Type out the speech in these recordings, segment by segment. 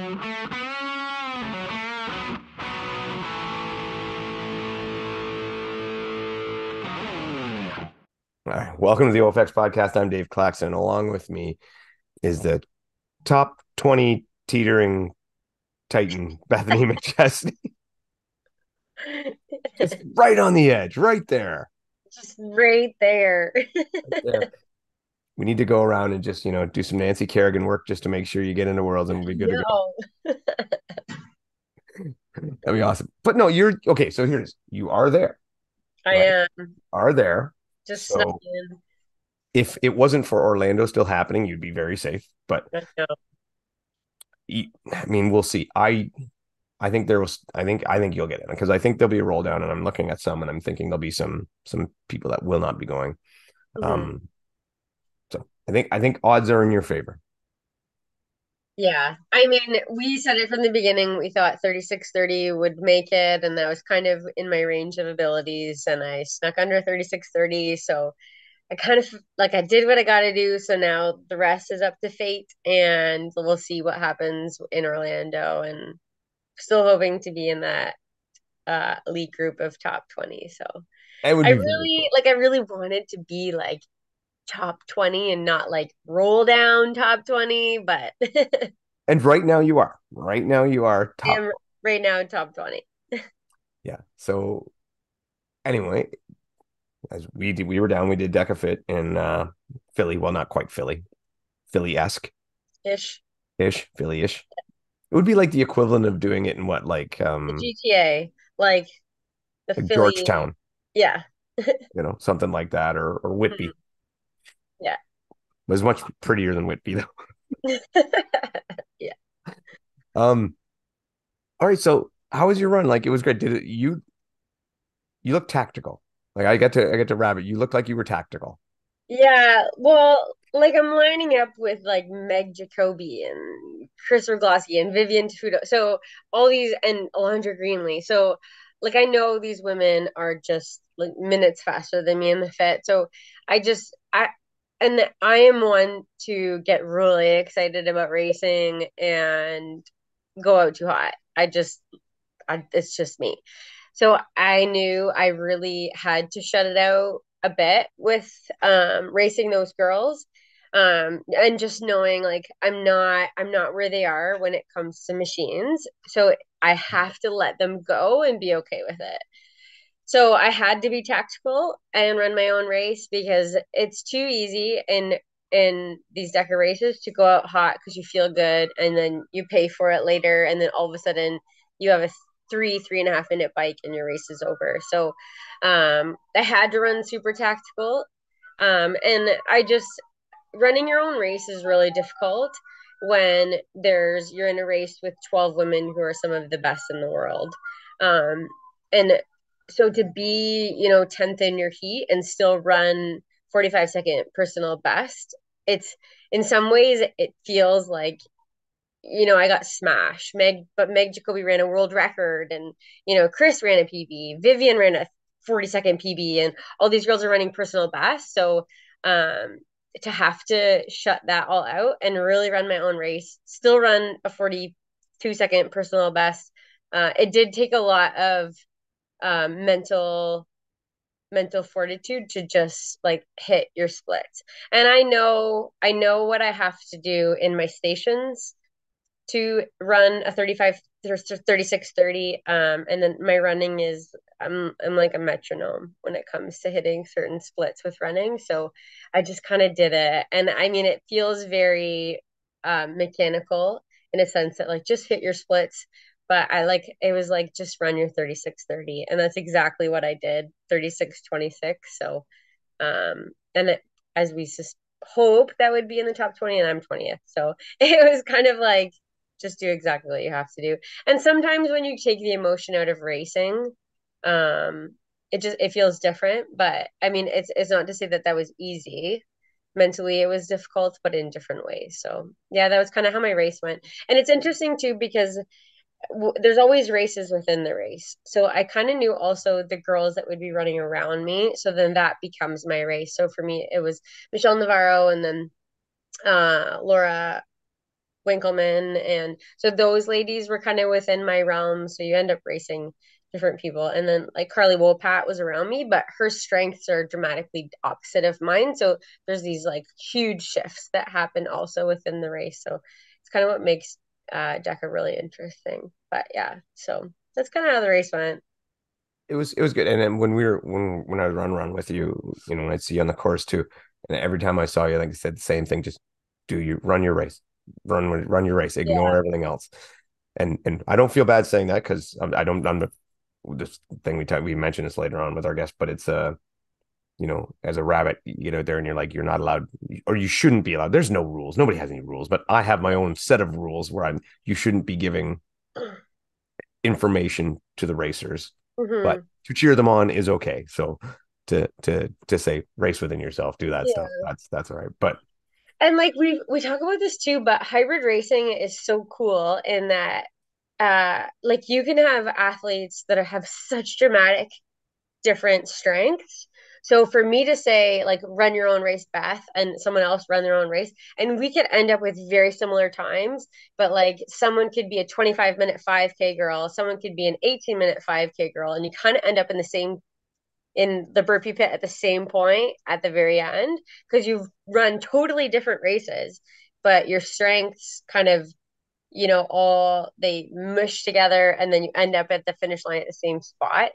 All right. Welcome to the OFX podcast. I'm Dave Claxton. Along with me is the top 20 teetering Titan, Bethany McChesney. It's right on the edge, right there. Just right there. Right there. We need to go around and just, you know, do some Nancy Kerrigan work just to make sure you get into Worlds and we'll be good to go. That'd be awesome. But no, you're okay. So here it is. You are there. I am. You are there. Just so in. If it wasn't for Orlando still happening, you'd be very safe. But I mean, we'll see. I think you'll get in because I think there'll be a roll down, and I'm looking at some, and I'm thinking there'll be some people that will not be going. Mm-hmm. So I think odds are in your favor. Yeah. I mean, we said it from the beginning. We thought 3630 would make it, and that was kind of in my range of abilities, and I snuck under 3630. So I kind of like I did what I got to do. So now the rest is up to fate, and we'll see what happens in Orlando. And still hoping to be in that elite group of top 20. So I really cool. Like I really wanted to be like top 20 and not like roll down top 20, but and right now you are top. Right now top 20. Yeah. So anyway, as we did Decafit in Philly. Well, not quite Philly. Philly-esque. Ish. Philly-ish. Yeah. It would be like the equivalent of doing it in what, like the GTA, like the like Philly, Georgetown. Yeah. You know, something like that or Whitby. Mm-hmm. Yeah. It was much prettier than Whitby, though. Yeah. All right. So how was your run? Like, it was great. Did it, you look tactical. Like I got to rabbit. You looked like you were tactical. Yeah. Well, like I'm lining up with like Meg Jacoby and Chris Roglosky and Vivian Tafuto. So all these and Alondra Greenlee. So like I know these women are just like minutes faster than me in the fit. So I am one to get really excited about racing and go out too hot. It's just me. So I knew I really had to shut it out a bit with racing those girls and just knowing like I'm not where they are when it comes to machines. So I have to let them go and be okay with it. So I had to be tactical and run my own race because it's too easy in these DECA races to go out hot because you feel good and then you pay for it later. And then all of a sudden you have a 3.5 minute bike and your race is over. So I had to run super tactical. And I just running your own race is really difficult when you're in a race with 12 women who are some of the best in the world. So to be, you know, 10th in your heat and still run 45-second personal best, it's in some ways it feels like, you know, I got smashed. Meg Jacoby ran a world record and, you know, Chris ran a PB, Vivian ran a 40-second PB, and all these girls are running personal best. So to have to shut that all out and really run my own race, still run a 42-second personal best. It did take a lot of mental fortitude to just like hit your splits. And I know what I have to do in my stations to run a 36:30. And then my running is, I'm like a metronome when it comes to hitting certain splits with running. So I just kind of did it. And I mean, it feels very mechanical in a sense that like just hit your splits. But it was just run your 36:30, and that's exactly what I did, 36:26. So, and it, as we hope that would be in the top 20, and I'm 20th. So it was kind of like just do exactly what you have to do. And sometimes when you take the emotion out of racing, it feels different. But I mean, it's not to say that was easy. Mentally, it was difficult, but in different ways. So yeah, that was kind of how my race went. And it's interesting too because there's always races within the race. So I kind of knew also the girls that would be running around me. So then that becomes my race. So for me, it was Michelle Navarro and then Laura Winkleman. And so those ladies were kind of within my realm. So you end up racing different people. And then like Carly Wolpat was around me, but her strengths are dramatically opposite of mine. So there's these like huge shifts that happen also within the race. So it's kind of what makes DECA really interesting. But yeah, so that's kind of how the race went. It was good. And then when I would run with you, you know, I'd see you on the course too. And every time I saw you, like I said, the same thing, just run your race, ignore everything else. And I don't feel bad saying that, because this thing we mentioned this later on with our guest, but it's you know, as a rabbit, you know, there, and you're like, you're not allowed, or you shouldn't be allowed. There's no rules. Nobody has any rules, but I have my own set of rules where you shouldn't be giving information to the racers, mm-hmm. but to cheer them on is okay. So to say race within yourself, do that stuff. That's all right. But, and like, we talk about this too, but hybrid racing is so cool in that, like you can have athletes that have such dramatic different strengths. So for me to say, like, run your own race, Beth, and someone else run their own race, and we could end up with very similar times, but like someone could be a 25-minute 5K girl, someone could be an 18-minute 5K girl, and you kind of end up in the burpee pit at the same point at the very end, because you've run totally different races, but your strengths kind of, you know, they mush together, and then you end up at the finish line at the same spot.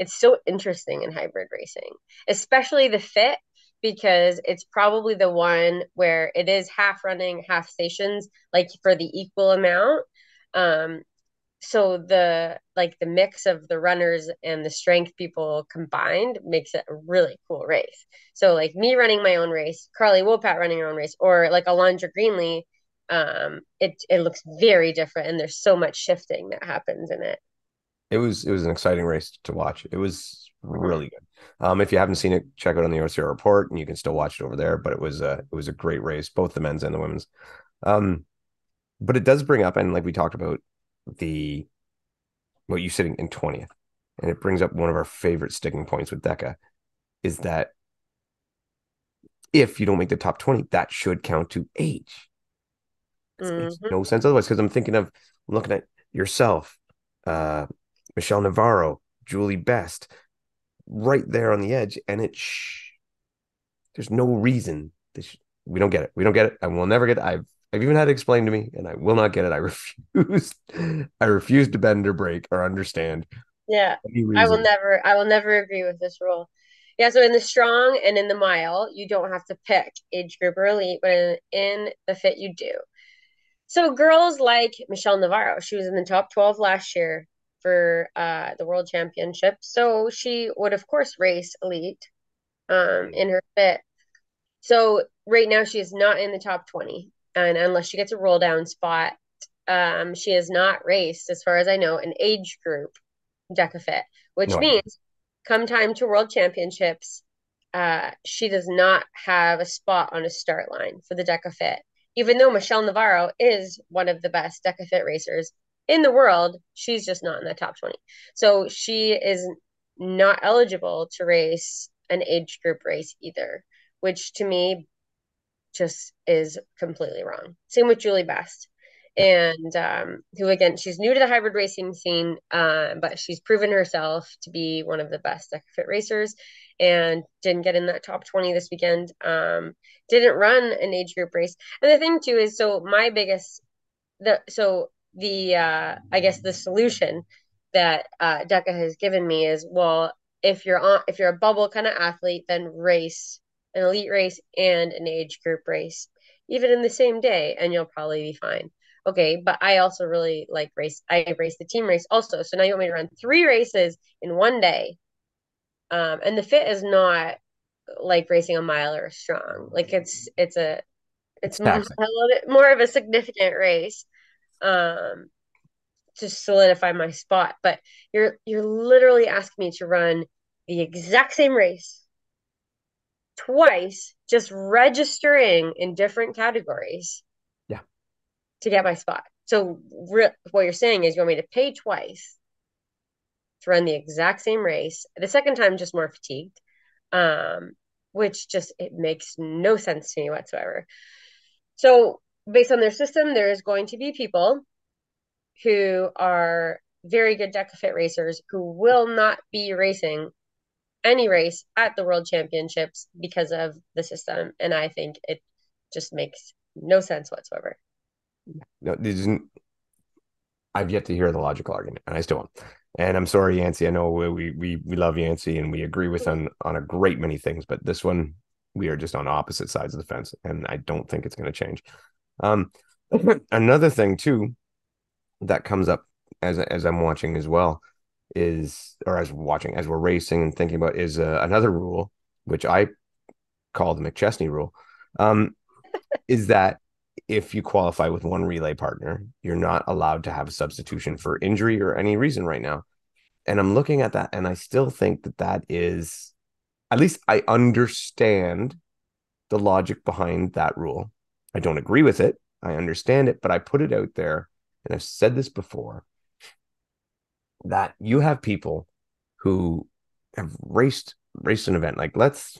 It's so interesting in hybrid racing, especially the fit, because it's probably the one where it is half running, half stations, like for the equal amount. So the mix of the runners and the strength people combined makes it a really cool race. So like me running my own race, Carly Wolpat running her own race, or like Alondra Greenlee, it looks very different, and there's so much shifting that happens in it. It was an exciting race to watch. It was really good. If you haven't seen it, check out on the OCR report, and you can still watch it over there. But it was a great race, both the men's and the women's. But it does bring up, and like we talked about, you sitting in 20th, and it brings up one of our favorite sticking points with DECA, is that if you don't make the top 20, that should count to age. Mm-hmm. It makes no sense otherwise, because I'm looking at yourself, Michelle Navarro, Julie Best, right there on the edge, and there's no reason. We don't get it. We don't get it, and we'll never get it. I've even had it explained to me, and I will not get it. I refuse to bend or break or understand. Yeah, I will never agree with this rule. Yeah, so in the strong and in the mile, you don't have to pick age group or elite, but in the fit, you do. So girls like Michelle Navarro, she was in the top 12 last year for the World Championship. So she would, of course, race elite in her fit. So right now she is not in the top 20. And unless she gets a roll down spot, she has not raced, as far as I know, an age group Decafit, which means come time to World Championships, she does not have a spot on a start line for the Decafit. Even though Michelle Navarro is one of the best Decafit racers in the world, she's just not in the top 20. So she is not eligible to race an age group race either, which to me just is completely wrong. Same with Julie Best, and who, again, she's new to the hybrid racing scene, but she's proven herself to be one of the best Decafit racers, and didn't get in that top 20 this weekend. Didn't run an age group race. And the thing too is, I guess the solution that DECA has given me is, well, if you're a bubble kind of athlete, then race an elite race and an age group race, even in the same day, and you'll probably be fine. Okay, but I also really like race. I race the team race also. So now you want me to run 3 races in one day. And the fit is not like racing a mile or a strong. Like it's more, a little bit more of a significant race to solidify my spot. But you're literally asking me to run the exact same race twice, just registering in different categories. Yeah. To get my spot. So what you're saying is you want me to pay twice to run the exact same race, the second time just more fatigued, which just, it makes no sense to me whatsoever. So based on their system, there is going to be people who are very good Decafit racers who will not be racing any race at the World Championships because of the system. And I think it just makes no sense whatsoever. No, it isn't. I've yet to hear the logical argument, and I still won't. And I'm sorry, Yancey. I know we love Yancey and we agree with him on a great many things, but this one, we are just on opposite sides of the fence, and I don't think it's going to change. Another thing too that comes up as I'm watching as well is, or as watching as we're racing and thinking about, is another rule which I call the McChesney rule, is that if you qualify with one relay partner, you're not allowed to have a substitution for injury or any reason right now. And I'm looking at that, and I still think that that is, at least I understand the logic behind that rule. I don't agree with it. I understand it, but I put it out there, and I've said this before, that you have people who have raced an event. Like, let's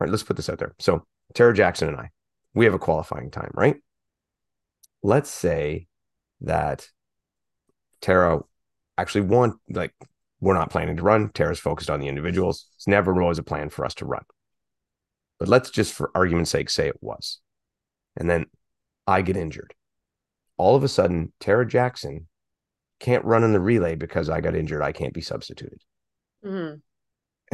put this out there. So Tara Jackson and I, we have a qualifying time, right? Let's say that Tara actually we're not planning to run. Tara's focused on the individuals. It's never always a plan for us to run. But let's just, for argument's sake, say it was. And then I get injured. All of a sudden, Tara Jackson can't run in the relay because I got injured. I can't be substituted. Mm-hmm.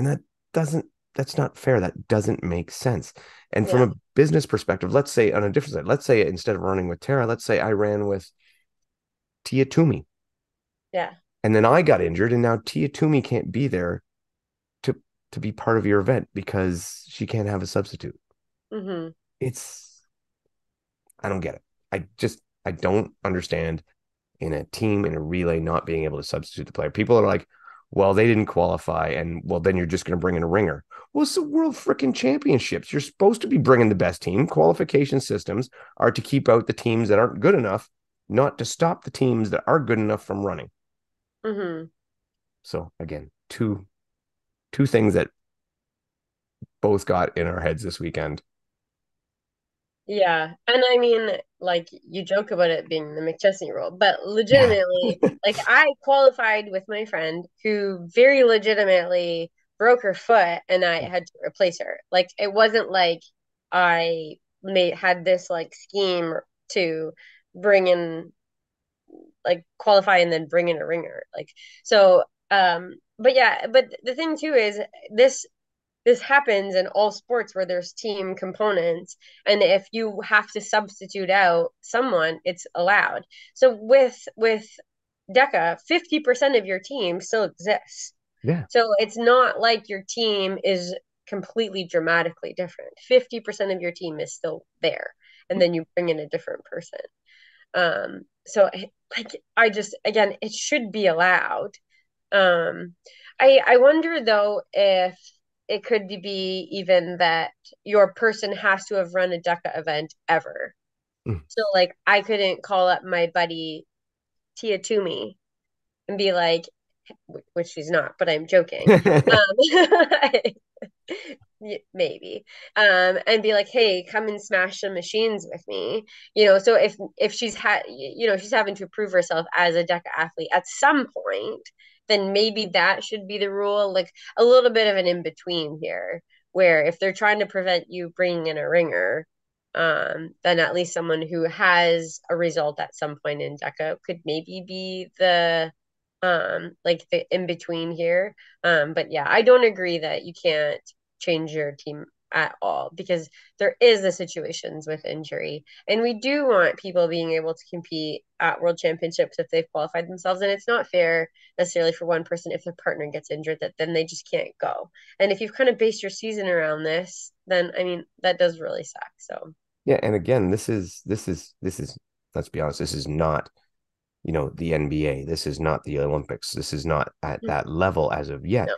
And that's not fair. That doesn't make sense. And yeah, from a business perspective, let's say on a different side, let's say instead of running with Tara, let's say I ran with Tia Toomey. Yeah. And then I got injured, and now Tia Toomey can't be there to be part of your event because she can't have a substitute. Mm-hmm. I don't get it. I don't understand in a team, in a relay, not being able to substitute the player. People are like, well, they didn't qualify, and well, then you're just going to bring in a ringer. Well, it's the World freaking Championships. You're supposed to be bringing the best team. Qualification systems are to keep out the teams that aren't good enough, not to stop the teams that are good enough from running. Mm-hmm. So again, two things that both got in our heads this weekend. Yeah, and I mean, like, you joke about it being the McChesney rule, but legitimately, yeah. Like, I qualified with my friend who very legitimately broke her foot, and I had to replace her. Like, it wasn't like I had this, like, scheme to bring in, like, qualify and then bring in a ringer. Like, so, but yeah, but the thing, too, is this happens in all sports where there's team components, and if you have to substitute out someone, it's allowed. So with DECA, 50% of your team still exists. Yeah. So it's not like your team is completely dramatically different. 50% of your team is still there, and then you bring in a different person. So like, I just, again, it should be allowed. I wonder though if it could be even that your person has to have run a DECA event ever. Mm. So like, I couldn't call up my buddy Tia Toomey and be like, which she's not, but I'm joking. Maybe. And be like, hey, come and smash some machines with me. You know, so if she's she's having to prove herself as a DECA athlete at some point, then maybe that should be the rule, like a little bit of an in-between here, where if they're trying to prevent you bringing in a ringer, then at least someone who has a result at some point in DECA could maybe be the, like the in-between here. But yeah, I don't agree that you can't change your team at all, because there is the situations with injury, and we do want people being able to compete at World Championships if they've qualified themselves, and it's not fair necessarily for one person if their partner gets injured that then they just can't go. And if you've kind of based your season around this, then I mean, that does really suck. So yeah, and again, this is let's be honest, this is not, you know, the NBA, this is not the Olympics, this is not at that level as of yet. No.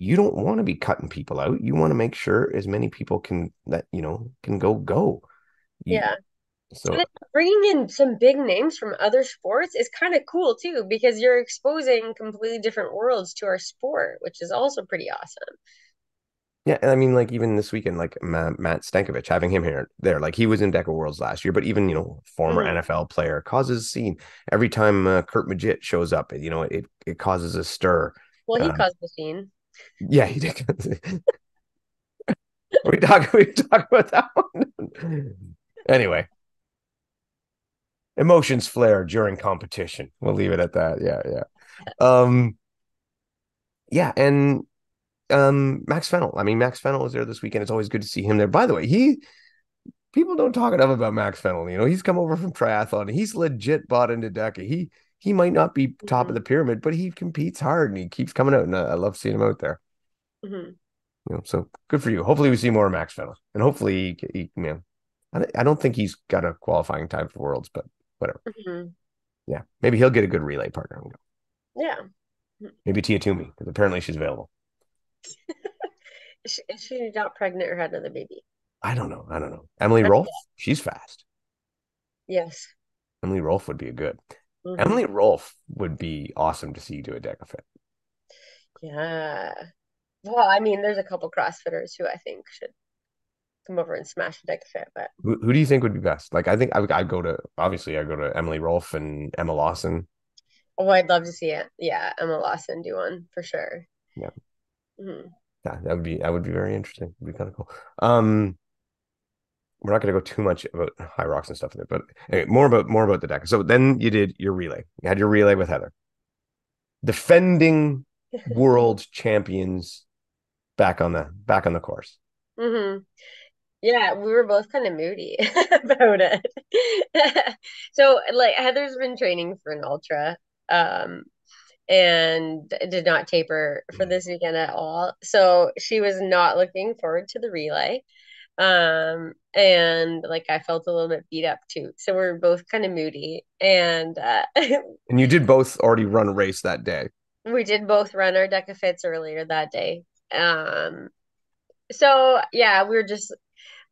You don't want to be cutting people out. You want to make sure as many people can go. Yeah. So bringing in some big names from other sports is kind of cool too, because you're exposing completely different worlds to our sport, which is also pretty awesome. Yeah, and I mean, like, even this weekend, like, Matt Stankovic, having him here, there, like, he was in Deca Worlds last year, but even, you know, former NFL player causes a scene. Every time Kurt Majit shows up, you know, it causes a stir. Well, he caused the scene. Yeah, he did. we talk about that one? Anyway. Emotions flare during competition. We'll leave it at that. Yeah. Max Fennell. I mean, Max Fennell was there this weekend. It's always good to see him there. By the way, people don't talk enough about Max Fennell. You know, he's come over from triathlon. He's legit bought into DECA. He might not be top of the pyramid, but he competes hard and he keeps coming out. And I love seeing him out there. Mm-hmm. You know, so good for you. Hopefully we see more of Max Fennell, and hopefully I don't think he's got a qualifying time for Worlds, but whatever. Mm-hmm. Yeah, maybe he'll get a good relay partner. Yeah, maybe Tia Toomey, because apparently she's available. Is she not pregnant or had another baby? I don't know. Emily Rolfe, she's fast. Yes, Emily Rolfe would be good. Mm-hmm. Emily Rolfe would be awesome to see do a Decafit. Yeah. Well, I mean, there's a couple CrossFitters who I think should come over and smash the Decafit, but who do you think would be best? Like, I think I go to Emily Rolfe and Emma Lawson. Oh, I'd love to see it. Yeah, Emma Lawson do one for sure. Yeah. Mm-hmm. Yeah, that would be very interesting. It'd be kind of cool. We're not going to go too much about Hyrox and stuff in it, but anyway, more about the deck. So then you did your relay. You had your relay with Heather, defending world champions, back on the course. Mm-hmm. Yeah, we were both kind of moody about it. So, like, Heather's been training for an ultra. And did not taper for this weekend at all. So she was not looking forward to the relay. And like, I felt a little bit beat up too. So we're both kind of moody. And and you did both already run a race that day. We did both run our Decafits earlier that day. So yeah, we were just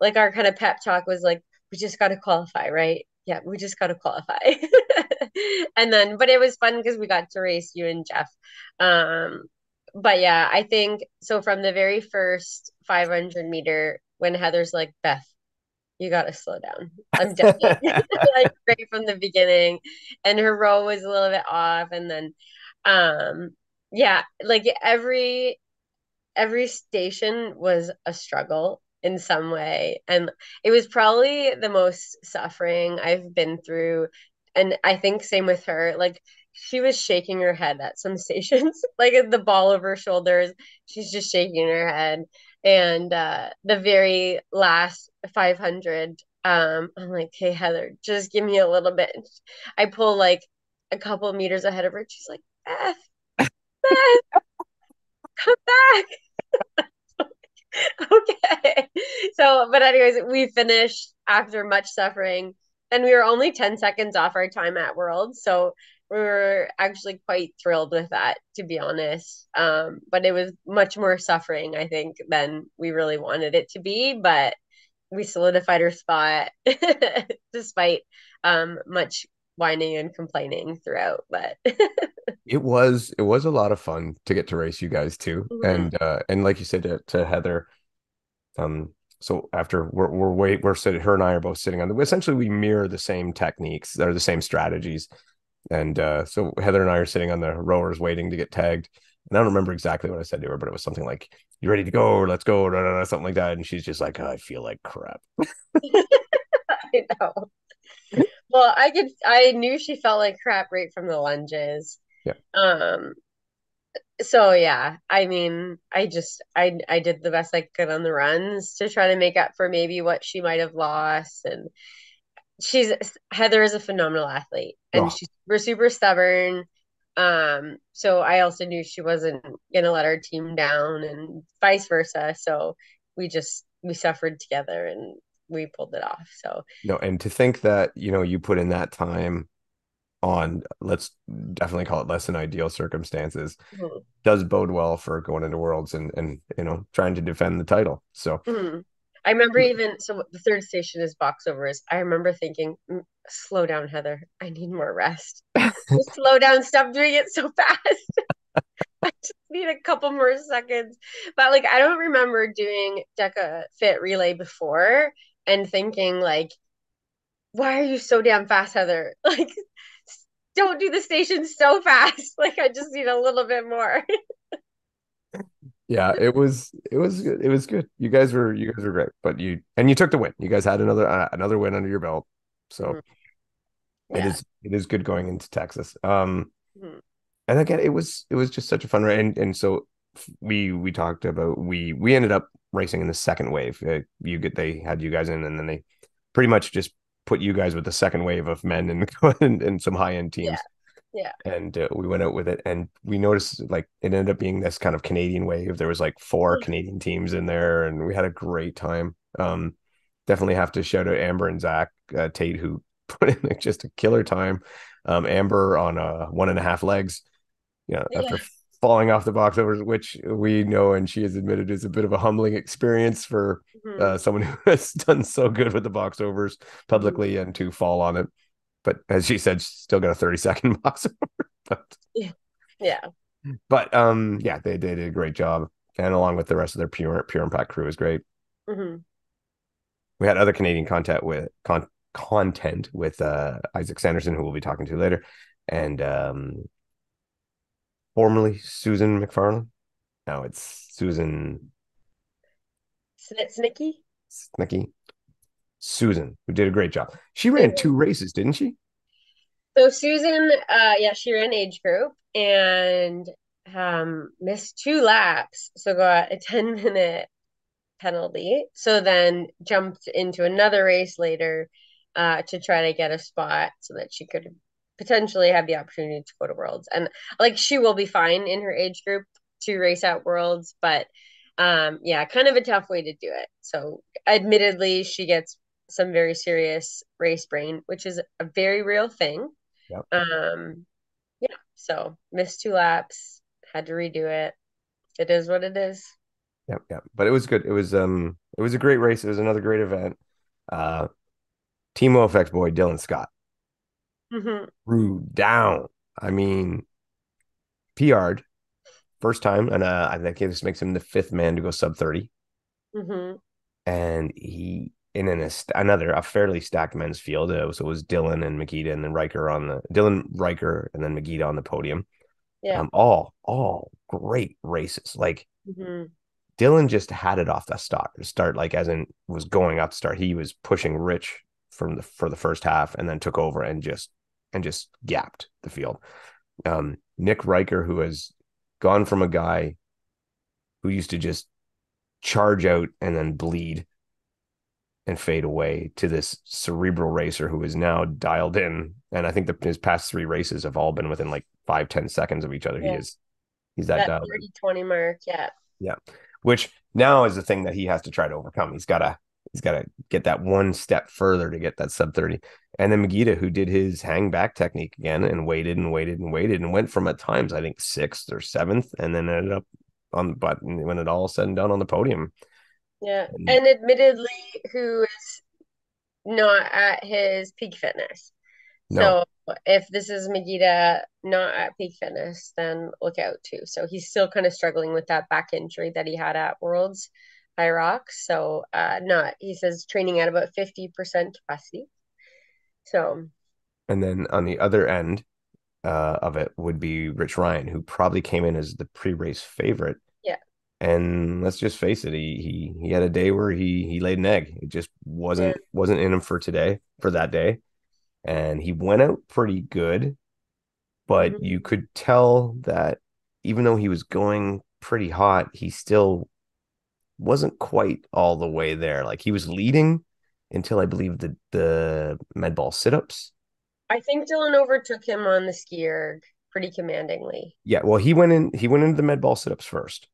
like, our kind of pep talk was like, we just got to qualify, right? Yeah, we just got to qualify. And then, but it was fun because we got to race you and Jeff. But yeah, I think, so from the very first 500 meter, when Heather's like, Beth, you got to slow down. I'm done. Like, right from the beginning. And her row was a little bit off. And then, yeah, like every station was a struggle in some way. And it was probably the most suffering I've been through. And I think same with her, like, she was shaking her head at some stations, like the ball of her shoulders, she's just shaking her head. And the very last 500, I'm like, hey, Heather, just give me a little bit. I pull like a couple of meters ahead of her. She's like, Beth, come back. Okay. So, but anyways, we finished after much suffering, and we were only 10 seconds off our time at Worlds. So we were actually quite thrilled with that, to be honest. But it was much more suffering, I think, than we really wanted it to be, but we solidified our spot despite much whining and complaining throughout, but it was a lot of fun to get to race you guys too. Mm-hmm. And like you said to Heather, so after we're sitting, her and I are both sitting on the, essentially we mirror the same techniques, they're the same strategies. And so Heather and I are sitting on the rowers waiting to get tagged. And I don't remember exactly what I said to her, but it was something like, you ready to go, or let's go, or something like that. And she's just like, oh, I feel like crap. I know. Well, I knew she felt like crap right from the lunges. Yeah. So yeah, I mean, I did the best I could on the runs to try to make up for maybe what she might have lost. And Heather is a phenomenal athlete, and she's super stubborn. So I also knew she wasn't going to let our team down, and vice versa. So we suffered together, and we pulled it off. So no, and to think that, you know, you put in that time on, let's definitely call it less than ideal circumstances, mm-hmm. does bode well for going into Worlds and you know, trying to defend the title. So mm-hmm. I remember even, so the third station is box overs. I remember thinking, slow down, Heather, I need more rest. Slow down, stop doing it so fast. I just need a couple more seconds. But like, I don't remember doing Decafit relay before and thinking like, why are you so damn fast, Heather? Like, don't do the station so fast. Like, I just need a little bit more. Yeah, it was good. You guys were great, but you took the win. You guys had another win under your belt. So yeah. It is good going into Texas. And again, it was just such a fun ride. And so we talked about, we ended up racing in the second wave. They had you guys in, and then they pretty much just put you guys with the second wave of men and some high end teams. Yeah. And we went out with it, and we noticed like it ended up being this kind of Canadian wave. There was like 4 Canadian teams in there, and we had a great time. Definitely have to shout out Amber and Zach Tate, who put in like just a killer time. Amber on 1.5 legs, after falling off the box over, which we know and she has admitted is a bit of a humbling experience for someone who has done so good with the box overs publicly and to fall on it. But as she said, she's still got a 30-second box over. But they did a great job, and along with the rest of their pure impact crew is great. We had other Canadian content with Isaac Sanderson, who we'll be talking to later, and formerly Susan McFarlane. Now it's Susan Snicky. Susan, who did a great job. She ran 2 races, didn't she? So Susan, she ran age group and missed 2 laps, so got a 10-minute penalty. So then jumped into another race later to try to get a spot so that she could potentially have the opportunity to go to Worlds. And like, she will be fine in her age group to race at Worlds, but kind of a tough way to do it. So admittedly, she gets some very serious race brain, which is a very real thing. Yep. So missed 2 laps, had to redo it. It is what it is. Yep. But it was good. It was a great race. It was another great event. Team OFX boy Dylan Scott threw down. I mean, PR'd first time, and I think this makes him the 5th man to go sub 30. And he in another fairly stacked men's field. So it was Dylan and Megida, and then Dylan Riker and then Megida on the podium. Yeah, all great races. Like Dylan just had it off the start. Like, as in was going up to start. He was pushing Rich for the first half, and then took over and just gapped the field. Nick Riker, who has gone from a guy who used to just charge out and then bleed and fade away, to this cerebral racer who is now dialed in. And I think his past 3 races have all been within like 5-10 seconds of each other. Yeah. He's that 30-20 mark. Yeah. Yeah. Which now is the thing that he has to try to overcome. He's got to get that one step further to get that sub 30. And then Megida, who did his hang back technique again and waited and went from at times, I think 6th or 7th, and then ended up on the button when it all said and done on the podium. Yeah. And admittedly, who is not at his peak fitness. No. So if this is Megida not at peak fitness, then look out too. So he's still kind of struggling with that back injury that he had at Worlds. Hyrox, so he says training at about 50% capacity. So, and then on the other end of it would be Rich Ryan, who probably came in as the pre-race favorite. Yeah, and let's just face it, he had a day where he laid an egg. It just wasn't in him for that day, and he went out pretty good, but you could tell that even though he was going pretty hot, he still wasn't quite all the way there. Like, he was leading until I believe the med ball sit-ups. I think Dylan overtook him on the ski erg pretty commandingly. Yeah, well, he went into the med ball sit-ups first.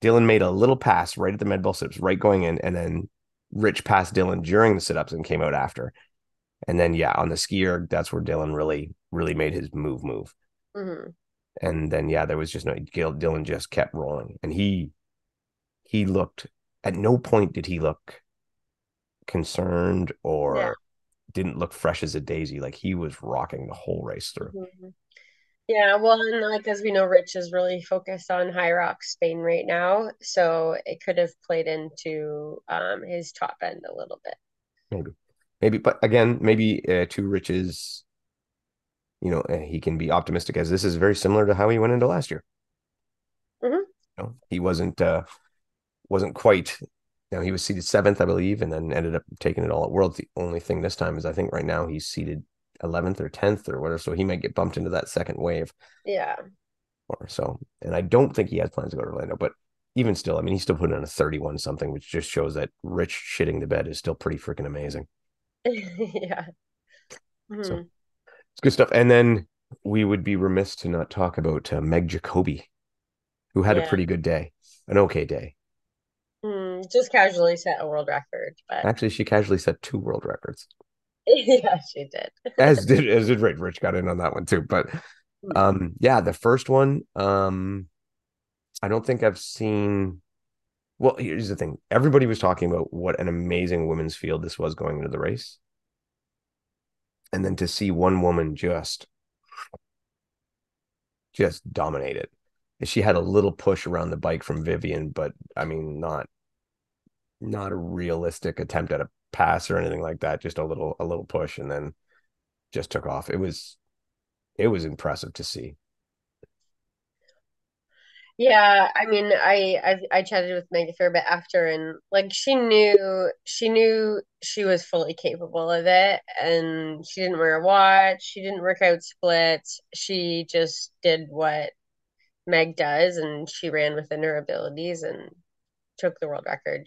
Dylan made a little pass right at the med ball sit-ups, right going in, and then Rich passed Dylan during the sit-ups and came out after. And then on the ski erg, that's where Dylan really made his move. And then there was just no, Dylan just kept rolling, and he looked, at no point did he look concerned or didn't look fresh as a daisy. Like, he was rocking the whole race through. Yeah, well, and like, as we know, Rich is really focused on Hyrox Spain right now, so it could have played into his top end a little bit. Maybe, but again, maybe to Rich's, you know, he can be optimistic, as this is very similar to how he went into last year. You know, he wasn't quite. You know, he was seated 7th, I believe, and then ended up taking it all at Worlds. The only thing this time is, I think right now he's seated 11th or 10th or whatever, so he might get bumped into that second wave. Yeah. Or so, and I don't think he has plans to go to Orlando, but even still, I mean, he's still putting on a 31 something, which just shows that Rich shitting the bed is still pretty freaking amazing. Yeah. So it's good stuff. And then we would be remiss to not talk about Meg Jacoby, who had a pretty good day, an okay day. Just casually set a world record, but actually she casually set 2 world records. Yeah, she did. as did Rich got in on that one too. But yeah, the first one, I don't think I've seen. Well, here's the thing: everybody was talking about what an amazing women's field this was going into the race, and then to see one woman just dominate it. She had a little push around the bike from Vivian, but I mean, not a realistic attempt at a pass or anything like that, just a little push, and then just took off. It was impressive to see. Yeah, I mean, I chatted with Meg a fair bit after, and like she knew she was fully capable of it, and she didn't wear a watch, she didn't work out splits, she just did what Meg does, and she ran within her abilities and took the world record.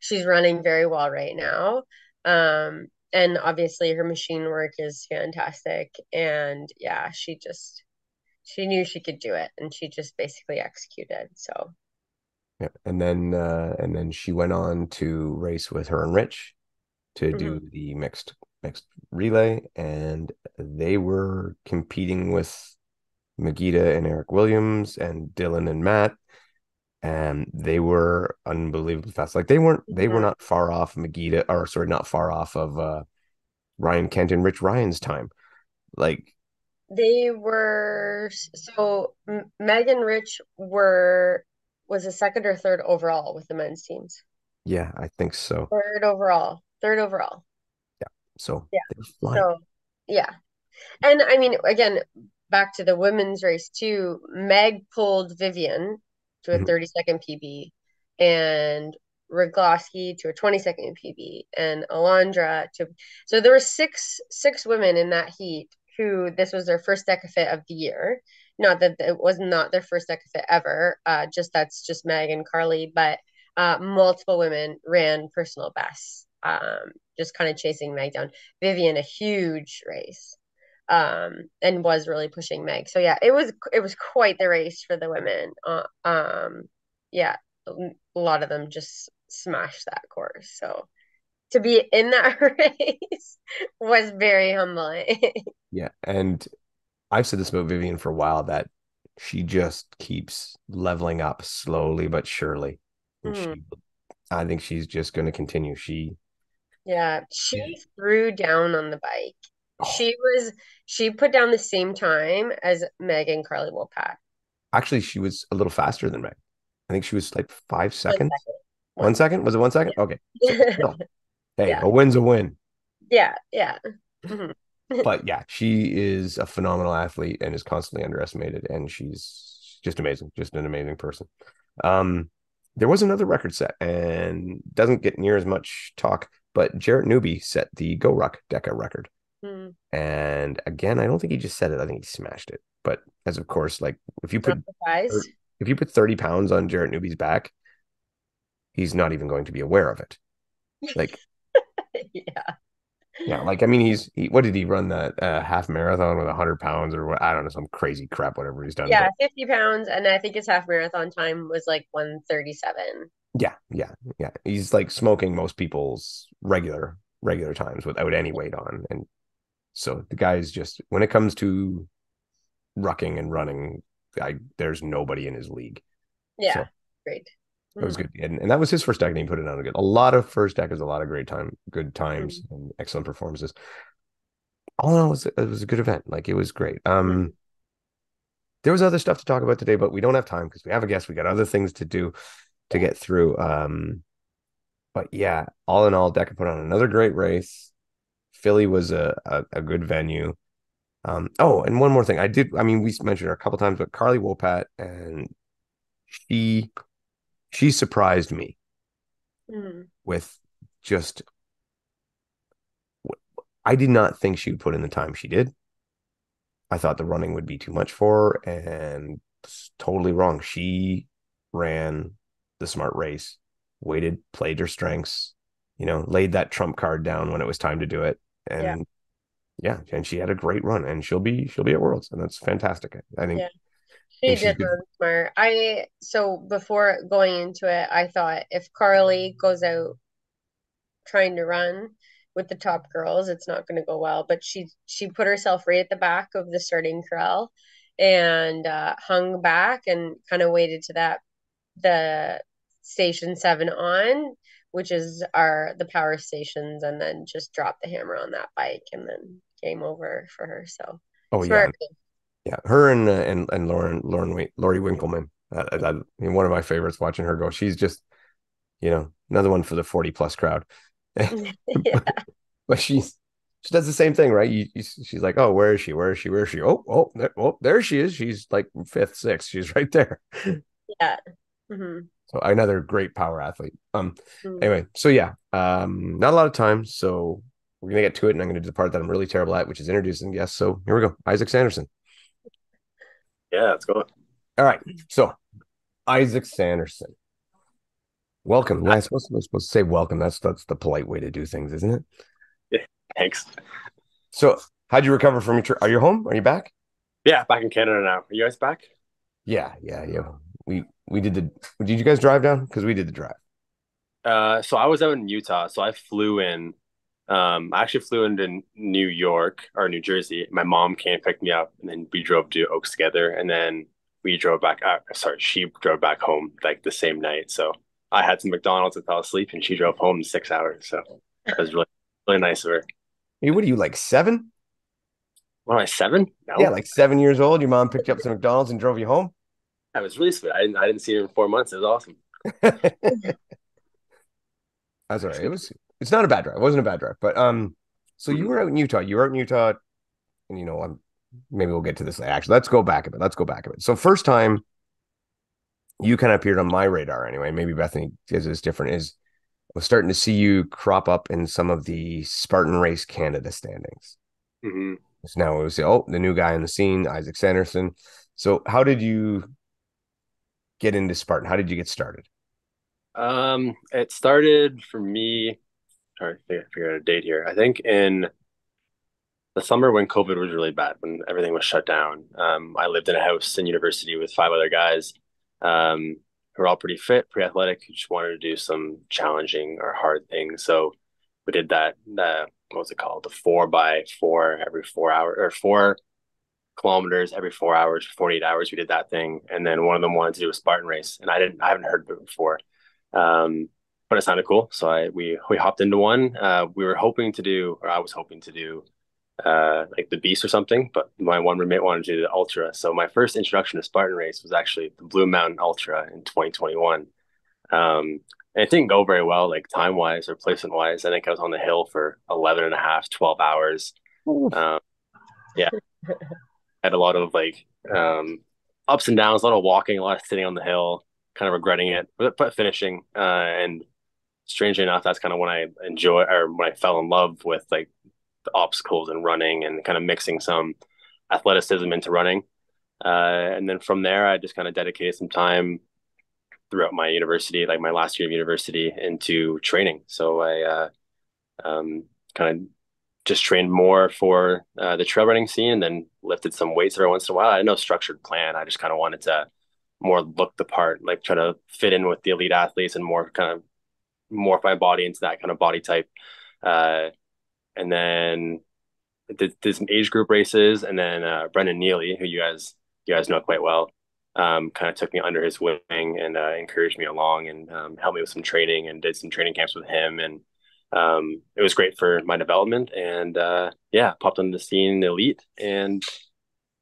She's running very well right now, and obviously her machine work is fantastic, and yeah, she knew she could do it, and she just basically executed. So yeah, and then she went on to race with her and Rich to do the mixed relay, and they were competing with Megida and Eric Williams and Dylan and Matt, and they were unbelievably fast. Like they were not far off Megida, or sorry, not far off of Ryan Kent and Rich Ryan's time. Like they were, so Meg and Rich was a second or third overall with the men's teams. Yeah, I think so. Third overall. Yeah. So yeah. So yeah, and I mean, again, back to the women's race too. Meg pulled Vivian to a 30-second PB, and Roglowski to a 20-second PB, and Alondra to. So there were six women in that heat who this was their first Decafit of the year. Not that it was not their first Decafit ever. That's just Meg and Carly, but multiple women ran personal bests, just kind of chasing Meg down. Vivian, a huge race, and was really pushing Meg. So yeah, it was quite the race for the women. Yeah, a lot of them just smashed that course. So to be in that race was very humbling. Yeah, and I've said this about Vivian for a while, that she just keeps leveling up slowly but surely. And I think she's just going to continue. She threw down on the bike. She put down the same time as Meg and Carly Wolpat. Actually, she was a little faster than Meg. I think she was like 5 seconds. 1 second? Was it 1 second? Yeah. Okay. So, no. Hey, yeah. A win's a win. Yeah, yeah. But yeah, she is a phenomenal athlete and is constantly underestimated, and she's just amazing, just an amazing person. There was another record set, and doesn't get near as much talk, but Jarrett Newby set the Go Ruck Deca record. And again, I don't think he just said it, I think he smashed it. But as of course, like if you put 30 pounds on Jarrett Newby's back, he's not even going to be aware of it. Like yeah, like I mean, he what did he run that half marathon with 100 pounds or what? I don't know, some crazy crap, whatever he's done. Yeah, 50 pounds, and I think his half marathon time was like 1:37. Yeah. He's like smoking most people's regular times without any weight on, and so the guy's just, when it comes to rucking and running, there's nobody in his league. Yeah, so great. It was good, and that was his first deck, and he put it on a good. A lot of first deckers, a lot of great good times, and excellent performances. All in all, it was a good event. Like it was great. There was other stuff to talk about today, but we don't have time because we have a guest. We got other things to do to get through. But yeah, all in all, Decker put on another great race. Philly was a good venue. Oh, and one more thing. I mean, we mentioned her a couple times, but Carly Wolpat, and she surprised me with just, I did not think she would put in the time she did. I thought the running would be too much for her, and totally wrong. She ran the smart race, waited, played her strengths, you know, laid that trump card down when it was time to do it. And yeah and she had a great run, and she'll be at Worlds, and that's fantastic. I think she did run smart. So before going into it, I thought if Carly goes out trying to run with the top girls, it's not going to go well, but she put herself right at the back of the starting corral and hung back and kind of waited to the station 7 on, which is the power stations, and then just dropped the hammer on that bike, and then game over for her. So smart. Her and Laurie Winkleman, one of my favorites, watching her go. She's just, you know, another one for the 40 plus crowd. But she does the same thing, right? She's like, oh, where is she? Oh, there she is. She's like fifth, sixth. She's right there. Yeah. Mm-hmm. So another great power athlete. Anyway, so yeah, not a lot of time, so we're gonna get to it, and I'm gonna do the part that I'm really terrible at, which is introducing guests. So here we go, Isaac Sanderson. Yeah, let's go. All right, so Isaac Sanderson. Welcome. I suppose I'm supposed to say welcome. That's the polite way to do things, isn't it? Yeah, thanks. So, how'd you recover from your trip? Are you home? Are you back? Yeah, back in Canada now. Are you guys back? Yeah. We did the. Did you guys drive down? Because we did the drive. So I was out in Utah. So I flew in. I actually flew into New York or New Jersey. My mom came and picked me up, and then we drove to Oaks together, and then we drove back. She drove back home like the same night. So I had some McDonald's and fell asleep, and she drove home in 6 hours. So that was really, really nice of her. Hey, what are you, like seven? What am I, seven? No. Yeah, like 7 years old. Your mom picked you up some McDonald's and drove you home. That was really sweet. I didn't see her in 4 months. It was awesome. That's all right. It's not a bad drive. It wasn't a bad drive. But so you were out in Utah. And you know, maybe we'll get to this later. Actually, let's go back a bit. So first time you kind of appeared on my radar anyway, maybe Bethany is different, I was starting to see you crop up in some of the Spartan Race Canada standings. Mm-hmm. So now we say, oh, the new guy on the scene, Isaac Sanderson. So how did you get into Spartan? How did you get started? It started for me, trying to figure out a date here. I think in the summer when COVID was really bad, when everything was shut down, I lived in a house in university with five other guys. Who were all pretty fit, pretty athletic, who just wanted to do some challenging or hard things. So we did that, what was it called? The 4x4 every 4 hours, or 4 kilometers every 4 hours, 48 hours. We did that thing. And then one of them wanted to do a Spartan race, and I haven't heard of it before. But it sounded cool. So we hopped into one. I was hoping to do like the Beast or something, but my one roommate wanted to do the Ultra. So my first introduction to Spartan Race was actually the Blue Mountain Ultra in 2021. And it didn't go very well, like time wise or placement wise. I think I was on the hill for 11 and a half, 12 hours. Had a lot of like ups and downs, a lot of walking, a lot of sitting on the hill, kind of regretting it, but finishing. And strangely enough, that's kind of when I fell in love with like obstacles and running, and kind of mixing some athleticism into running, and then from there I just kind of dedicated some time throughout my university, like my last year of university, into training. So I kind of just trained more for the trail running scene, and then lifted some weights every once in a while. I had no structured plan. I just kind of wanted to more look the part, like try to fit in with the elite athletes, and more kind of morph my body into that kind of body type. And then did some age group races, and then Brendan Neely, who you guys know quite well, kind of took me under his wing and encouraged me along, and helped me with some training, and did some training camps with him, and it was great for my development. And popped on the scene elite, and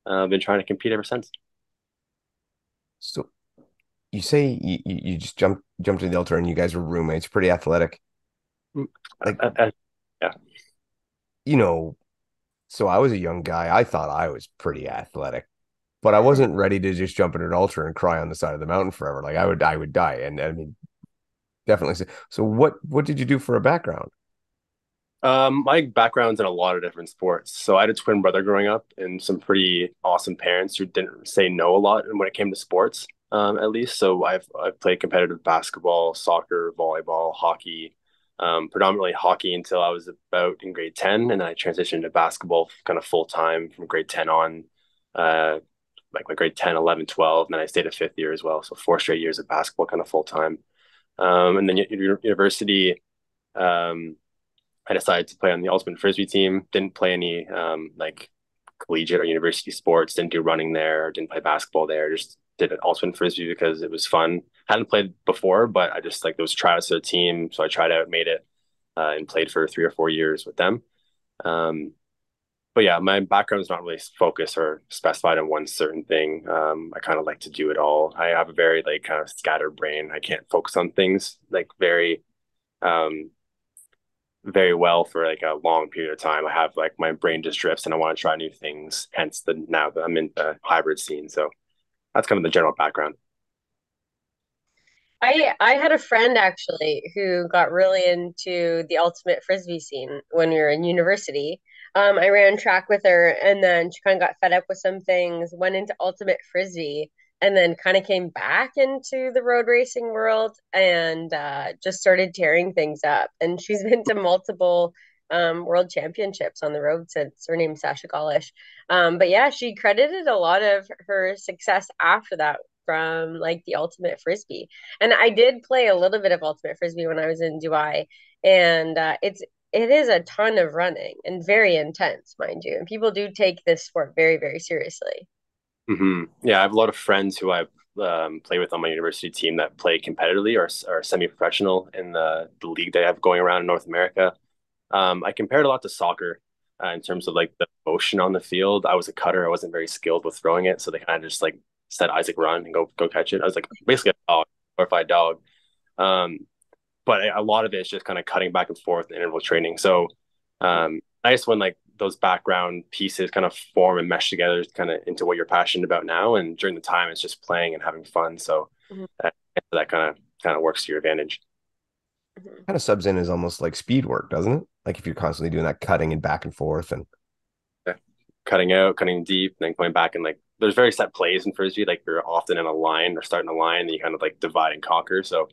I've been trying to compete ever since. So you say you just jumped to the altar and you guys were roommates, pretty athletic. Like, yeah. You know, so I was a young guy. I thought I was pretty athletic, but I wasn't ready to just jump into an altar and cry on the side of the mountain forever. Like I would die. And I mean, definitely. So what did you do for a background? My background's in a lot of different sports. So I had a twin brother growing up and some pretty awesome parents who didn't say no a lot when it came to sports, at least. So I've played competitive basketball, soccer, volleyball, hockey, predominantly hockey until I was about in grade 10. And I transitioned to basketball kind of full time from grade 10 on, like my grade 10, 11, 12. And then I stayed a fifth year as well. So 4 straight years of basketball kind of full time. And then university, I decided to play on the Ultimate Frisbee team. Didn't play any like collegiate or university sports. Didn't do running there. Didn't play basketball there. Just did an Ultimate Frisbee because it was fun. Hadn't played before, but I just like those tryouts of the team. So I tried out, made it, and played for 3 or 4 years with them. But yeah, my background is not really focused or specified on one certain thing. I kind of like to do it all. I have a very like kind of scattered brain. I can't focus on things like very well for like a long period of time. I have like my brain just drifts and I want to try new things, hence the now that I'm in the hybrid scene. So that's kind of the general background. I had a friend actually who got really into the Ultimate Frisbee scene when we were in university. I ran track with her and then she kind of got fed up with some things, went into Ultimate Frisbee, and then kind of came back into the road racing world and just started tearing things up. And she's been to multiple world championships on the road since. Her name's Sasha Golish. But yeah, she credited a lot of her success after that from like the Ultimate Frisbee. And I did play a little bit of Ultimate Frisbee when I was in Dubai. And it is a ton of running and very intense, mind you. And people do take this sport very, very seriously. Mm-hmm. Yeah, I have a lot of friends who I play with on my university team that play competitively or are semi-professional in the league they have going around in North America. I compared a lot to soccer in terms of like the motion on the field. I was a cutter. I wasn't very skilled with throwing it. So they kind of just like said, Isaac, run and go catch it. I was like basically a dog, glorified dog. But a lot of it is just kind of cutting back and forth in interval training. So nice when like those background pieces kind of form and mesh together kind of into what you're passionate about now. And during the time, it's just playing and having fun. So that kind of works to your advantage. Kind of subs in is almost like speed work, doesn't it? Like if you're constantly doing that cutting and back and forth and cutting out, cutting deep, and then going back and like, there's very set plays in Frisbee. Like you're often in a line or starting a line and you kind of like divide and conquer. So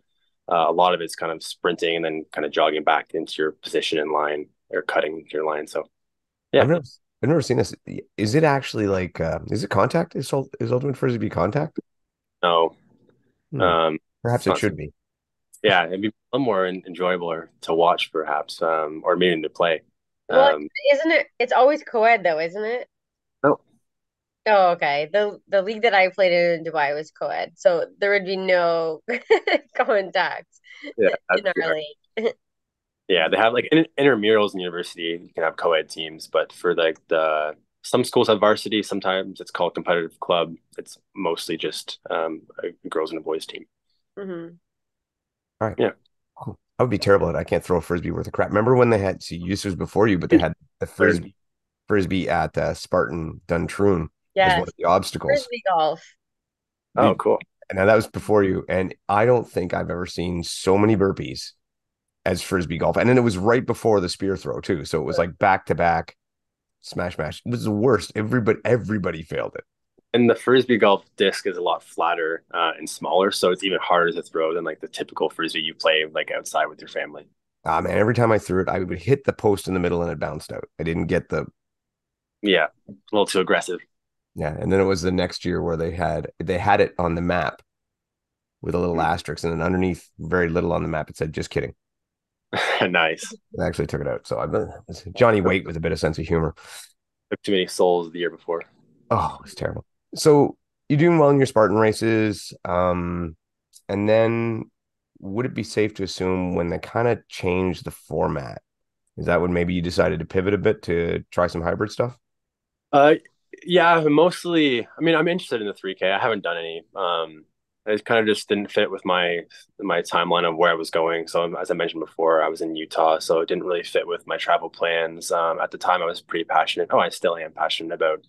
a lot of it's kind of sprinting and then kind of jogging back into your position in line or cutting your line. So yeah, I've never seen this. Is it actually like, is it contact? Is Ultimate Frisbee contact? No. Perhaps it should be. Yeah, it'd be a little more enjoyable or to watch perhaps, or maybe to play. Well, isn't it? It's always co-ed though, isn't it? No. Oh, okay. The league that I played in Dubai was co-ed, so there would be no contact in our league. Yeah, they have like intramurals in university. You can have co-ed teams, but for like some schools have varsity. Sometimes it's called competitive club. It's mostly just a girls and a boys team. Mm-hmm. All right. Yeah. Cool. I would be terrible at it. I can't throw a Frisbee worth of crap. Remember when they had users before you, but they had the Frisbee at Spartan Duntroon. Yeah. One of the obstacles. Frisbee golf. Oh, cool. And now that was before you. And I don't think I've ever seen so many burpees as Frisbee golf. And then it was right before the spear throw too. So it was like back to back smash. It was the worst. Everybody failed it. And the Frisbee golf disc is a lot flatter and smaller. So it's even harder to throw than like the typical Frisbee you play like outside with your family. Ah, man, every time I threw it, I would hit the post in the middle and it bounced out. I didn't get the. Yeah. A little too aggressive. Yeah. And then it was the next year where they had it on the map with a little asterisk, and then underneath very little on the map, it said, just kidding. Nice. I actually took it out. So Johnny Waite with a bit of sense of humor. Took too many souls the year before. Oh, it was terrible. So you're doing well in your Spartan races. And then would it be safe to assume when they kind of changed the format, is that when maybe you decided to pivot a bit to try some hybrid stuff? Yeah, mostly. I mean, I'm interested in the 3K. I haven't done any. It kind of just didn't fit with my timeline of where I was going. So as I mentioned before, I was in Utah, so it didn't really fit with my travel plans. At the time, I was pretty passionate. Oh, I still am passionate about